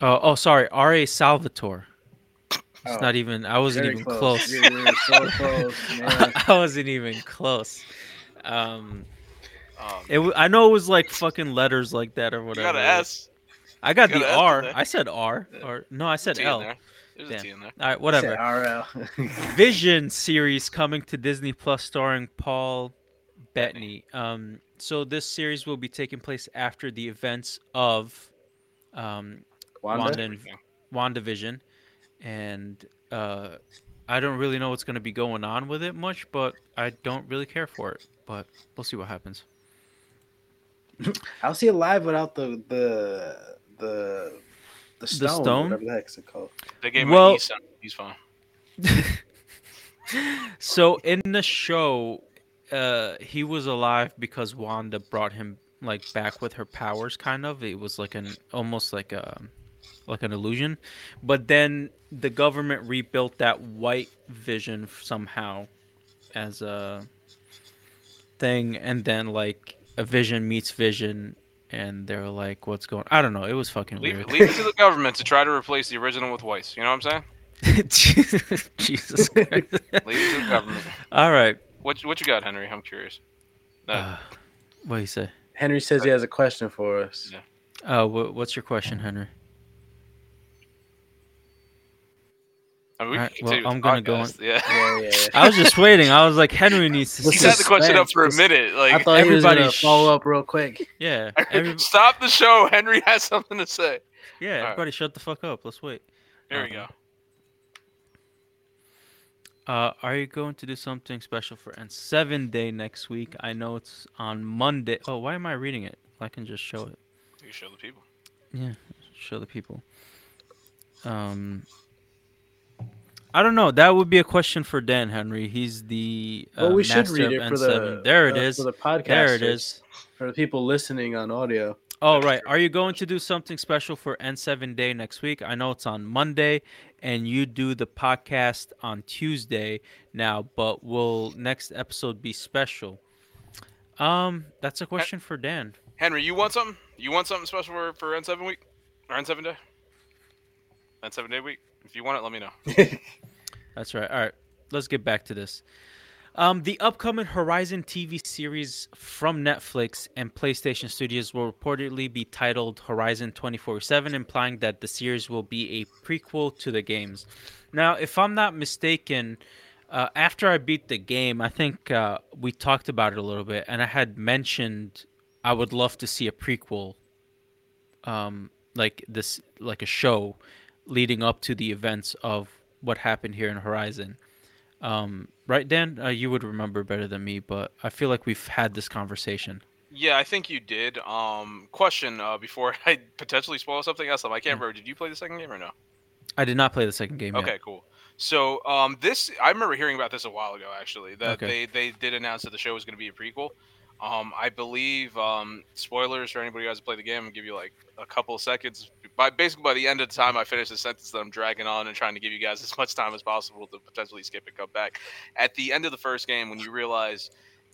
oh, oh, sorry, R A. Salvatore. It's oh, not even. I wasn't even close. close. You're, you're so close, man. I wasn't even close. Um, oh, it. I know it was like fucking letters like that or whatever. You got an S. I got, got the R. I said R. Or no, I said L. There's Damn. a T in there. All right, whatever. R L Vision series coming to Disney Plus, starring Paul Bettany. Um. So this series will be taking place after the events of um, Wanda? Wanda, WandaVision. And uh, I don't really know what's going to be going on with it much, but I don't really care for it. But we'll see what happens. I'll see it live without the the the, the stone. The stone? Whatever the heck's it called. They gave well, me Easton. He's fine. So in the show... uh, he was alive because Wanda brought him like back with her powers. Kind of, it was like an almost like a like an illusion. But then the government rebuilt that white Vision somehow as a thing, and then like a Vision meets Vision. And they're like, what's going on? I don't know. It was fucking leave, weird. Leave it to the government to try to replace the original with whites. You know what I'm saying? Jesus Christ. Leave it to the government. All right. What, what you got, Henry? I'm curious. Uh, uh, what do you say? Henry says I, he has a question for us. Yeah. Uh, wh- what's your question, Henry? I mean, we All right, well, I'm going to go on. Yeah. Yeah, yeah, yeah. I was just waiting. I was like, Henry needs to... He's had the question up for a minute. Like, I thought everybody he was sh- follow up real quick. Yeah. Every- Stop the show. Henry has something to say. Yeah, All everybody right. shut the fuck up. Let's wait. There um, we go. Uh, are you going to do something special for N seven Day next week? I know it's on Monday. Oh, why am I reading it? I can just show it. You show the people. Yeah, show the people. Um... I don't know. That would be a question for Dan, Henry. He's the uh, well, we should read it for the, there it uh, is. For the podcast. There it is. For the people listening on audio. All right. Are you going to do something special for N seven Day next week? I know it's on Monday, and you do the podcast on Tuesday now, but will next episode be special? Um, That's a question for Dan. Henry, you want something? You want something special for, for N seven week? Or N seven Day? N seven Day week? If you want it, let me know. That's right. All right. Let's get back to this. Um, the upcoming Horizon T V series from Netflix and PlayStation Studios will reportedly be titled Horizon twenty-four seven, implying that the series will be a prequel to the games. Now, if I'm not mistaken, uh, after I beat the game, I think uh, we talked about it a little bit, and I had mentioned I would love to see a prequel, um, like this, like a show leading up to the events of what happened here in Horizon. Um, right, Dan? Uh, you would remember better than me, but I feel like we've had this conversation. Yeah, I think you did. Um, question, uh, before I potentially spoil something else, I can't yeah. remember. Did you play the second game or no? I did not play the second game Okay, yet. Cool. So um, this, I remember hearing about this a while ago, actually, that okay. they, they did announce that the show was going to be a prequel. Um, I believe, um, spoilers for anybody who hasn't played the game, I'll give you like a couple of seconds. By, basically, by the end of the time, I finish the sentence that I'm dragging on and trying to give you guys as much time as possible to potentially skip and come back. At the end of the first game, when you realize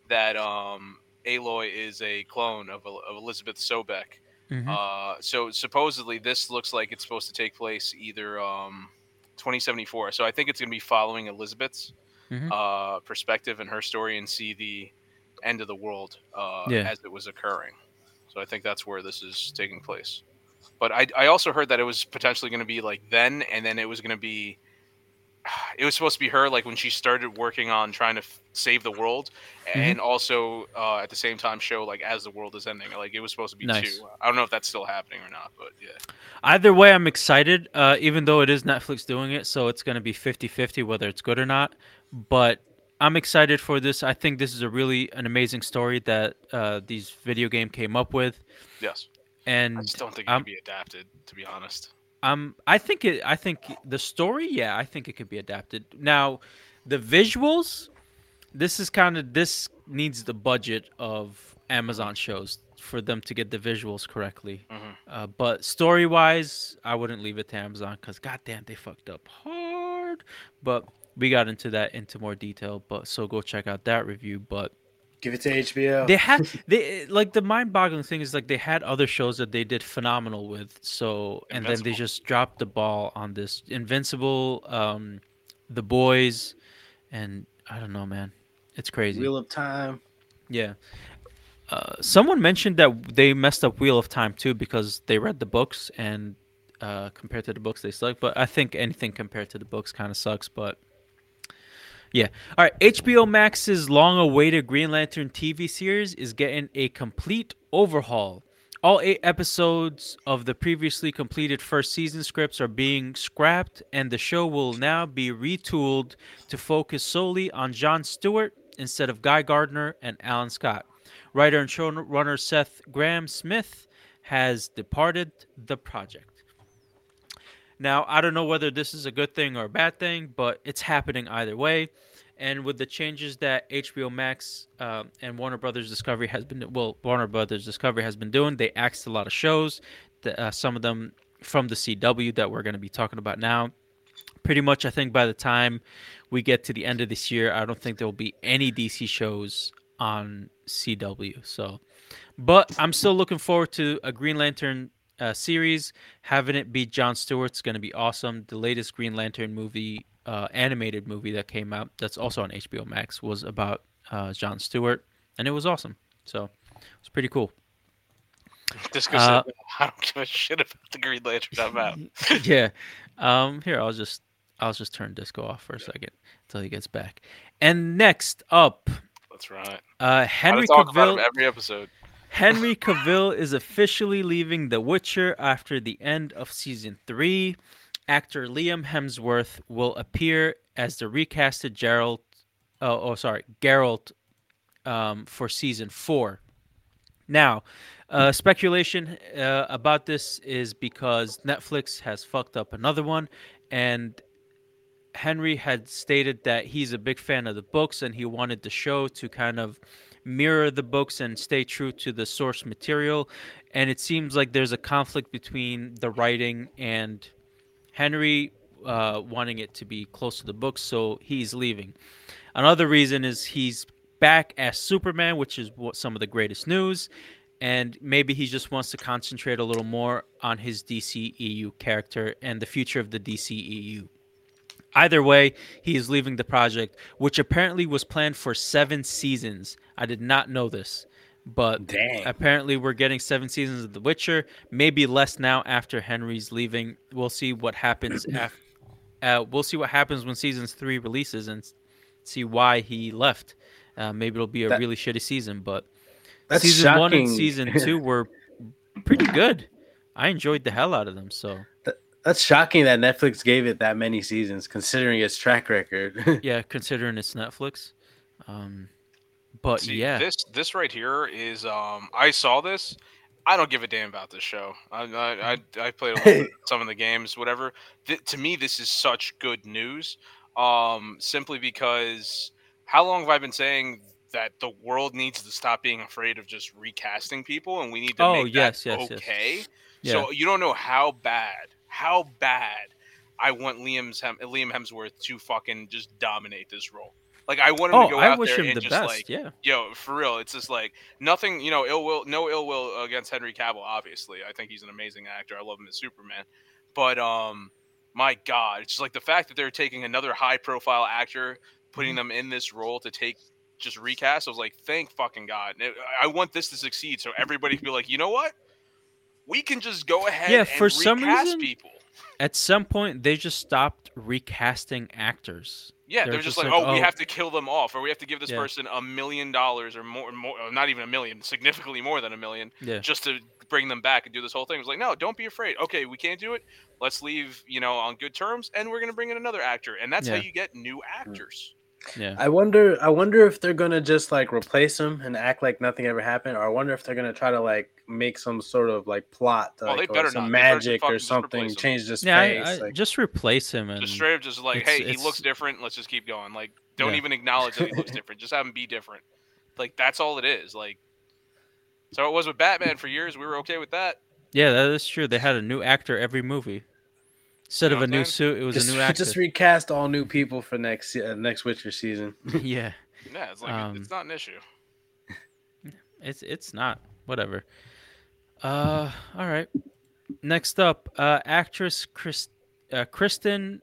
that um, Aloy is a clone of, of Elizabeth Sobek, mm-hmm. uh, so supposedly this looks like it's supposed to take place either um, twenty seventy-four. So I think it's going to be following Elizabeth's mm-hmm. uh, perspective and her story and see the end of the world uh yeah. as it was occurring. So I think that's where this is taking place. But I, I also heard that it was potentially going to be like then, and then it was going to be it was supposed to be her like when she started working on trying to f- save the world, mm-hmm. and also uh at the same time show like as the world is ending. Like it was supposed to be nice. Two. I don't know if that's still happening or not, but yeah. Either way, I'm excited, uh even though it is Netflix doing it, so it's going to be fifty-fifty whether it's good or not. But I'm excited for this. I think this is a really an amazing story that uh, these video game came up with. Yes, and I just don't think it I'm, can be adapted, to be honest. Um, I think it. I think the story. Yeah, I think it could be adapted. Now, the visuals. This is kind of this needs the budget of Amazon shows for them to get the visuals correctly. Mm-hmm. Uh, but story wise, I wouldn't leave it to Amazon because goddamn, they fucked up hard. But we got into that into more detail, but so go check out that review. But give it to H B O. They had they like the mind-boggling thing is like they had other shows that they did phenomenal with. So and Invincible. Then they just dropped the ball on this. Invincible, um, The Boys, and I don't know, man, it's crazy. Wheel of Time. Yeah. Uh, someone mentioned that they messed up Wheel of Time too because they read the books and uh, compared to the books they suck. But I think anything compared to the books kind of sucks, but. Yeah. All right. H B O Max's long-awaited Green Lantern T V series is getting a complete overhaul. All eight episodes of the previously completed first season scripts are being scrapped, and the show will now be retooled to focus solely on Jon Stewart instead of Guy Gardner and Alan Scott. Writer and showrunner Seth Graham Smith has departed the project. Now, I don't know whether this is a good thing or a bad thing, but it's happening either way. And with the changes that H B O Max uh, and Warner Brothers Discovery has been, well, Warner Brothers Discovery has been doing, they axed a lot of shows, the, uh, some of them from the C W that we're going to be talking about now. Pretty much, I think by the time we get to the end of this year, I don't think there will be any D C shows on C W. So, but I'm still looking forward to a Green Lantern uh, series. Having it be Jon Stewart's going to be awesome. The latest Green Lantern movie. Uh, animated movie that came out that's also on H B O Max was about uh, Jon Stewart, and it was awesome. So it's pretty cool. Disco uh, said, I don't give a shit about the Green Lantern. I'm out. Yeah. Um, here, I'll just I'll just turn Disco off for a second until he gets back. And next up, that's right. Uh, Henry Cavill. Every episode. Henry Cavill is officially leaving The Witcher after the end of season three. Actor Liam Hemsworth will appear as the recasted Geralt, uh, oh, sorry, Geralt um, for season four. Now, uh, speculation uh, about this is because Netflix has fucked up another one, and Henry had stated that he's a big fan of the books and he wanted the show to kind of mirror the books and stay true to the source material. And it seems like there's a conflict between the writing and Henry uh, wanting it to be close to the books, so he's leaving. Another reason is he's back as Superman, which is what, some of the greatest news, and maybe he just wants to concentrate a little more on his D C E U character and the future of the D C E U. Either way, he is leaving the project, which apparently was planned for seven seasons. I did not know this. But Dang. Apparently we're getting seven seasons of The Witcher, maybe less now after Henry's leaving. We'll see what happens. af- uh, we'll see what happens when season three releases and see why he left. Uh, maybe it'll be a that, really shitty season, but season shocking. One and season two were pretty good. I enjoyed the hell out of them. So that, that's shocking that Netflix gave it that many seasons, considering its track record. Yeah, considering it's Netflix. Um, But See, yeah, this this right here is um. I saw this. I don't give a damn about this show. I I I, I played a little bit, some of the games, whatever. Th- to me, this is such good news. Um, simply because how long have I been saying that the world needs to stop being afraid of just recasting people, and we need to oh, make yes, that yes, okay. Yes. Yeah. So you don't know how bad, how bad I want Liam's Hem- Liam Hemsworth to fucking just dominate this role. Like, I want him oh, to go I out there and the just, best. Like, yeah. Yo, for real, it's just, like, nothing, you know, ill will, no ill will against Henry Cavill, obviously. I think he's an amazing actor. I love him as Superman. But, um, my God, it's just, like, the fact that they're taking another high-profile actor, putting mm-hmm. them in this role to take, just recast, I was like, thank fucking God. I want this to succeed, so everybody can be like, you know what? We can just go ahead yeah, and for recast some reason, people. At some point, they just stopped recasting actors. Yeah, they're, they're just, just like, like oh, oh, we have to kill them off, or we have to give this yeah. person a million dollars or more, more, not even a million, significantly more than a million, yeah. just to bring them back and do this whole thing. It's like, no, don't be afraid. Okay, we can't do it. Let's leave, you know, on good terms, and we're going to bring in another actor. And that's yeah. how you get new actors. Yeah. I wonder I wonder if they're going to just, like, replace them and act like nothing ever happened, or I wonder if they're going to try to, like, make some sort of, like, plot, to, well, like, or some not. magic or something, change this yeah, face. I, I, like, just replace him. And just straight up just like, hey, it's... he looks different, let's just keep going. Like, don't yeah. even acknowledge that he looks different. Just have him be different. Like, that's all it is. Like, so it was with Batman for years. We were okay with that. Yeah, that is true. They had a new actor every movie. Instead you know of a new suit, it was just, a new actor. Just recast all new people for next uh, next Witcher season. Yeah. Yeah, it's like, um, it's not an issue. It's it's not. Whatever. Uh, all right. Next up, uh, actress Chris, uh, Kristen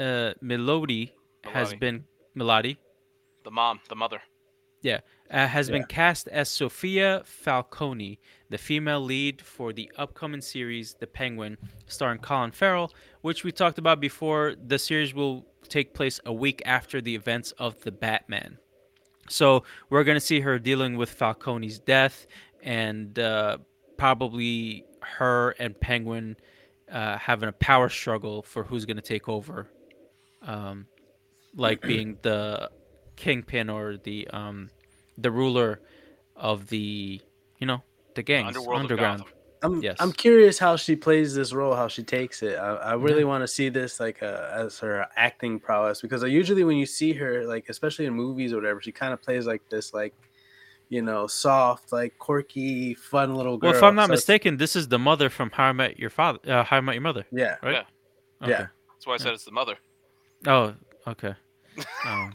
uh, Melody has been Melody, the mom, the mother. Yeah, uh, has yeah. been cast as Sofia Falcone, the female lead for the upcoming series The Penguin, starring Colin Farrell, which we talked about before. The series will take place a week after the events of The Batman, so we're gonna see her dealing with Falcone's death and uh, probably her and Penguin uh, having a power struggle for who's going to take over, um, like being the kingpin or the um, the ruler of the, you know, the gangs, underworld underground. I'm yes. I'm curious how she plays this role, how she takes it. I, I really yeah. want to see this like uh, as her acting prowess, because I usually when you see her, like especially in movies or whatever, she kind of plays like this, like, you know, soft, like quirky, fun little girl. Well, if I'm not so mistaken, this is the mother from How I Met Your Father, uh, How I Met Your Mother. Yeah, right. Yeah, okay. yeah. That's why I said yeah. it's the mother. Oh, okay. um.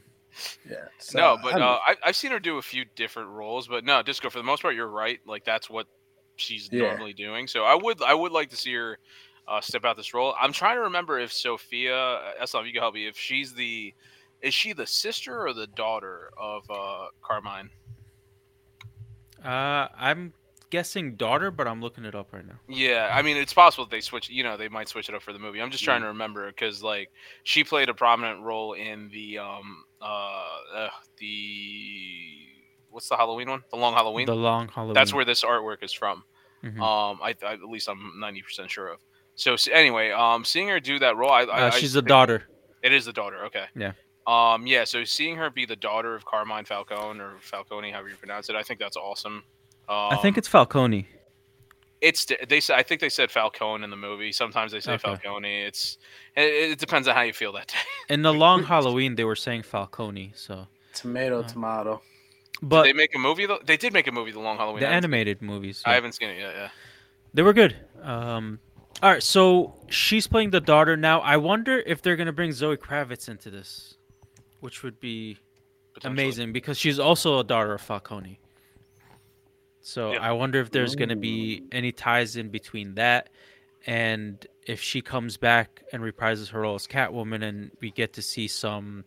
Yeah. So, no, but uh, I, I've seen her do a few different roles, but no, Disco. For the most part, you're right. Like that's what she's yeah. normally doing. So I would, I would like to see her uh, step out this role. I'm trying to remember if Sophia, Eslam, you can help me. If she's the, is she the sister or the daughter of uh, Carmine? Uh, I'm guessing daughter, but I'm looking it up right now. Yeah, I mean, it's possible that they switch. You know, they might switch it up for the movie. I'm just trying yeah. to remember because, like, she played a prominent role in the um uh, uh the what's the Halloween one? The Long Halloween. The Long Halloween. That's where this artwork is from. Mm-hmm. Um, I, I at least I'm ninety percent sure of. So anyway, um, seeing her do that role, I, I uh, she's I, the daughter. It is the daughter. Okay. Yeah. Um, yeah, so seeing her be the daughter of Carmine Falcone, or Falcone, however you pronounce it, I think that's awesome. Um, I think it's Falcone. It's they. I think they said Falcone in the movie. Sometimes they say okay. Falcone. It's it, it depends on how you feel that day. In the Long Halloween, they were saying Falcone. So tomato, uh, tomato. But did they make a movie though? They did make a movie, The Long Halloween. The animated movies. Yeah. I haven't seen it yet. Yeah, they were good. Um, all right, so she's playing the daughter now. I wonder if they're gonna bring Zoe Kravitz into this. Which would be amazing because she's also a daughter of Falcone. So yeah. I wonder if there's going to be any ties in between that and if she comes back and reprises her role as Catwoman and we get to see some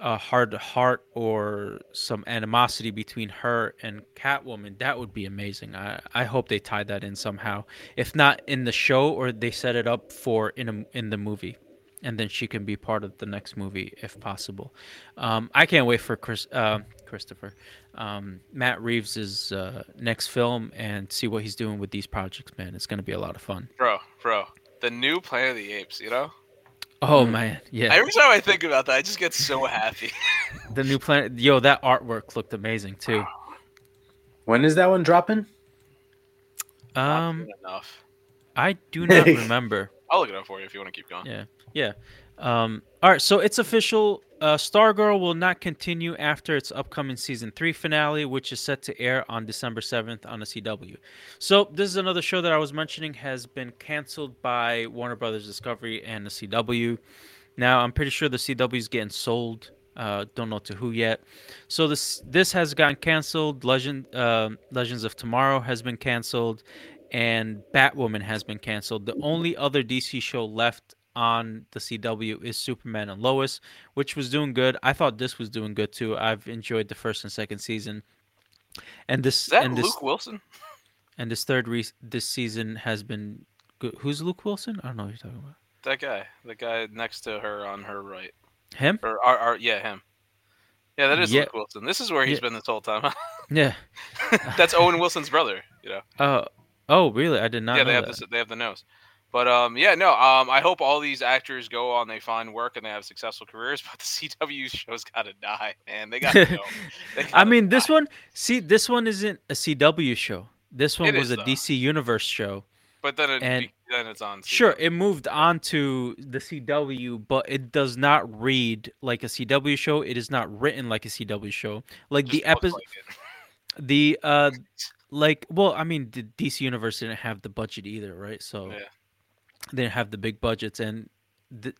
uh, hard heart or some animosity between her and Catwoman. That would be amazing. I, I hope they tie that in somehow. If not in the show, or they set it up for in a, in the movie. And then she can be part of the next movie if possible. Um, I can't wait for Chris, uh, Christopher, um, Matt Reeves' uh, next film and see what he's doing with these projects, man. It's going to be a lot of fun. Bro, bro. The new Planet of the Apes, you know? Oh, man. Yeah. Every time I think about that, I just get so happy. The new Planet. Yo, that artwork looked amazing, too. When is that one dropping? Um, enough. I do not remember. I'll look it up for you if you want to keep going. Yeah. Yeah. Um, all right. So it's official. Uh, Stargirl will not continue after its upcoming season three finale, which is set to air on December seventh on the C W. So this is another show that I was mentioning has been canceled by Warner Brothers Discovery and the C W. Now, I'm pretty sure the C W is getting sold. Uh, don't know to who yet. So this this has gotten canceled. Legend uh, Legends of Tomorrow has been canceled. And Batwoman has been canceled. The only other D C show left on the C W is Superman and Lois, which was doing good. I thought this was doing good too. I've enjoyed the first and second season. And this is that and Luke this, Wilson. And this third re- this season has been good. Who's Luke Wilson? I don't know what you're talking about. That guy, the guy next to her on her right. Him? Or, or, or yeah, him. Yeah, that is yeah. Luke Wilson. This is where he's yeah. been this whole time. Huh? Yeah, that's Owen Wilson's brother. You know. Oh. Uh, Oh, really? I did not yeah, know they have that. This, they have the nose. But, um, yeah, no, um, I hope all these actors go on, they find work, and they have successful careers, but the C W show's got to die, man. They got to go. I mean, die. This one, see, this one isn't a C W show. This one it was is, a though. D C Universe show. But then, it, and, then it's on C W. Sure, it moved on to the C W, but it does not read like a C W show. It is not written like a C W show. Like the episode, like the... uh. Like, well, I mean, the D C Universe didn't have the budget either, right? So yeah. they didn't have the big budgets. And the,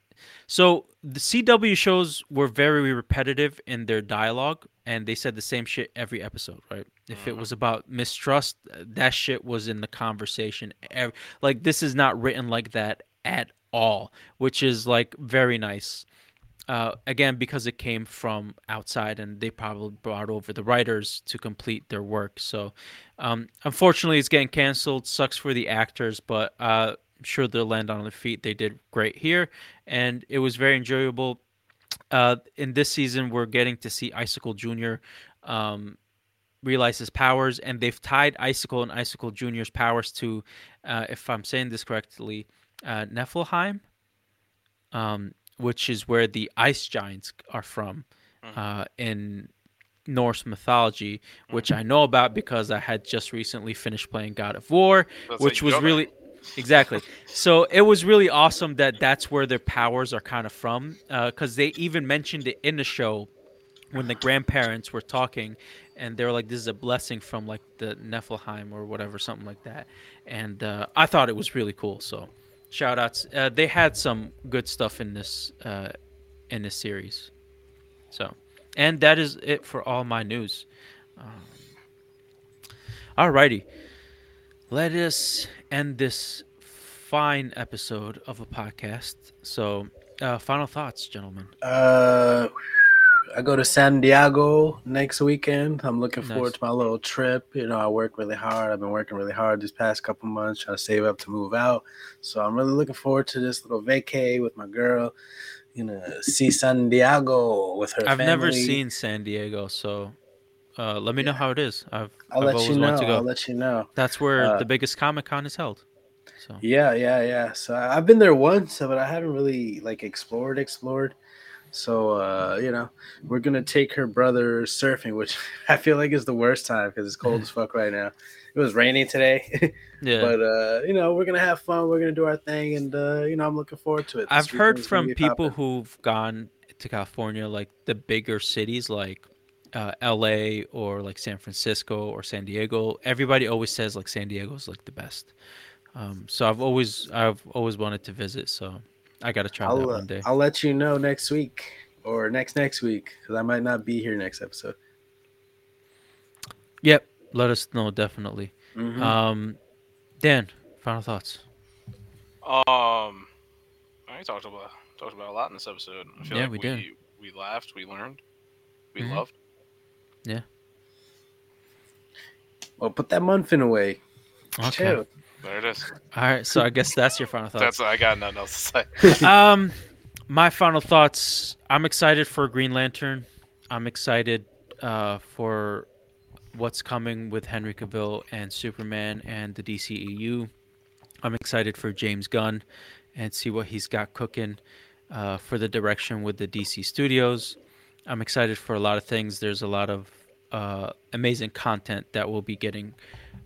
so the C W shows were very repetitive in their dialogue, and they said the same shit every episode, right? Mm-hmm. If it was about mistrust, that shit was in the conversation. Like, this is not written like that at all, which is, like, very nice. Uh, again, because it came from outside and they probably brought over the writers to complete their work. So, um, unfortunately, it's getting canceled. Sucks for the actors, but uh, I'm sure they'll land on their feet. They did great here, and it was very enjoyable. Uh, in this season, we're getting to see Icicle Junior um, realize his powers, and they've tied Icicle and Icicle Junior's powers to, uh, if I'm saying this correctly, uh, Niflheim. Um, which is where the ice giants are from uh, in Norse mythology, which I know about because I had just recently finished playing God of War, that's which was really... Exactly. So it was really awesome that that's where their powers are kind of from, because uh, they even mentioned it in the show when the grandparents were talking, and they were like, this is a blessing from like the Nephilim or whatever, something like that. And uh, I thought it was really cool. So shout outs. Uh, they had some good stuff in this uh, in this series. So, and that is it for all my news. Um, all righty. Let us end this fine episode of a podcast. So, uh, final thoughts, gentlemen. Uh, I go to San Diego next weekend. I'm looking nice. forward to my little trip. You know, I work really hard. I've been working really hard these past couple months trying to save up to move out. So I'm really looking forward to this little vacay with my girl. You know, see San Diego with her I've family. Never seen San Diego, so... Uh, let me yeah. know how it is. I've, I'll I've let you know. I'll let you know. That's where uh, the biggest Comic-Con is held. So. Yeah, yeah, yeah. So I've been there once, but I haven't really like explored, explored. So uh, you know, we're gonna take her brother surfing, which I feel like is the worst time because it's cold as fuck right now. It was raining today. yeah. But uh, you know, we're gonna have fun. We're gonna do our thing, and uh, you know, I'm looking forward to it. I've this heard from people popping. who've gone to California, like the bigger cities, like. Uh, L A or like San Francisco or San Diego. Everybody always says like San Diego is like the best. Um, so I've always I've always wanted to visit. So I gotta try I'll, that one day. I'll let you know next week or next next week because I might not be here next episode. Yep, let us know definitely. Mm-hmm. Um, Dan, final thoughts. Um, I talked about talked about a lot in this episode. I feel yeah, like we did. We, we laughed. We learned. We mm-hmm. loved. Yeah. Well, put that muffin away. Okay. Chill. There it is. All right. So I guess that's your final thoughts. That's I got nothing else to say. um, my final thoughts. I'm excited for Green Lantern. I'm excited uh, for what's coming with Henry Cavill and Superman and the D C E U. I'm excited for James Gunn and see what he's got cooking uh, for the direction with the D C Studios. I'm excited for a lot of things. There's a lot of uh, amazing content that we'll be getting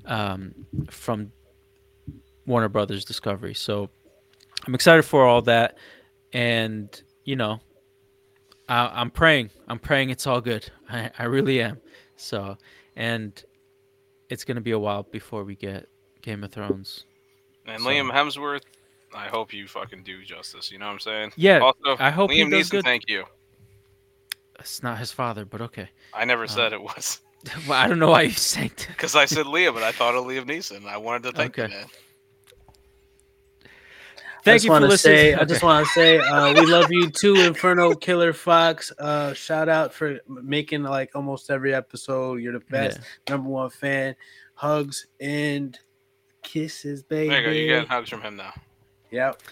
um, from Warner Brothers Discovery. So I'm excited for all that. And, you know, I, I'm praying. I'm praying it's all good. I, I really am. So, and it's going to be a while before we get Game of Thrones. And so. Liam Hemsworth, I hope you fucking do justice. You know what I'm saying? Yeah. Also, I hope Liam Neeson, good. Thank you. It's not his father, but okay. I never said uh, it was. Well, I don't know why you said that. Because I said Liam, but I thought of Liam Neeson. I wanted to thank okay. you, man. Thank you for listening. Say, okay. I just want to say uh, we love you too, Inferno Killer Fox. Uh, shout out for making like almost every episode. You're the best, yeah. number one fan. Hugs and kisses, baby. There you go. You're getting hugs from him now. Yep.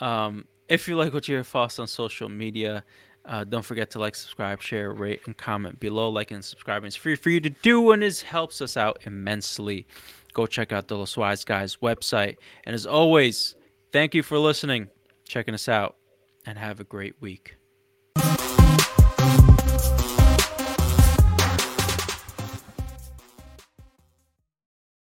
Um, if you like what you hear, follow us on social media. Uh, don't forget to like, subscribe, share, rate, and comment below. Liking and subscribing is free for you to do, and it helps us out immensely. Go check out the Los Wise Guys website. And as always, thank you for listening, checking us out, and have a great week.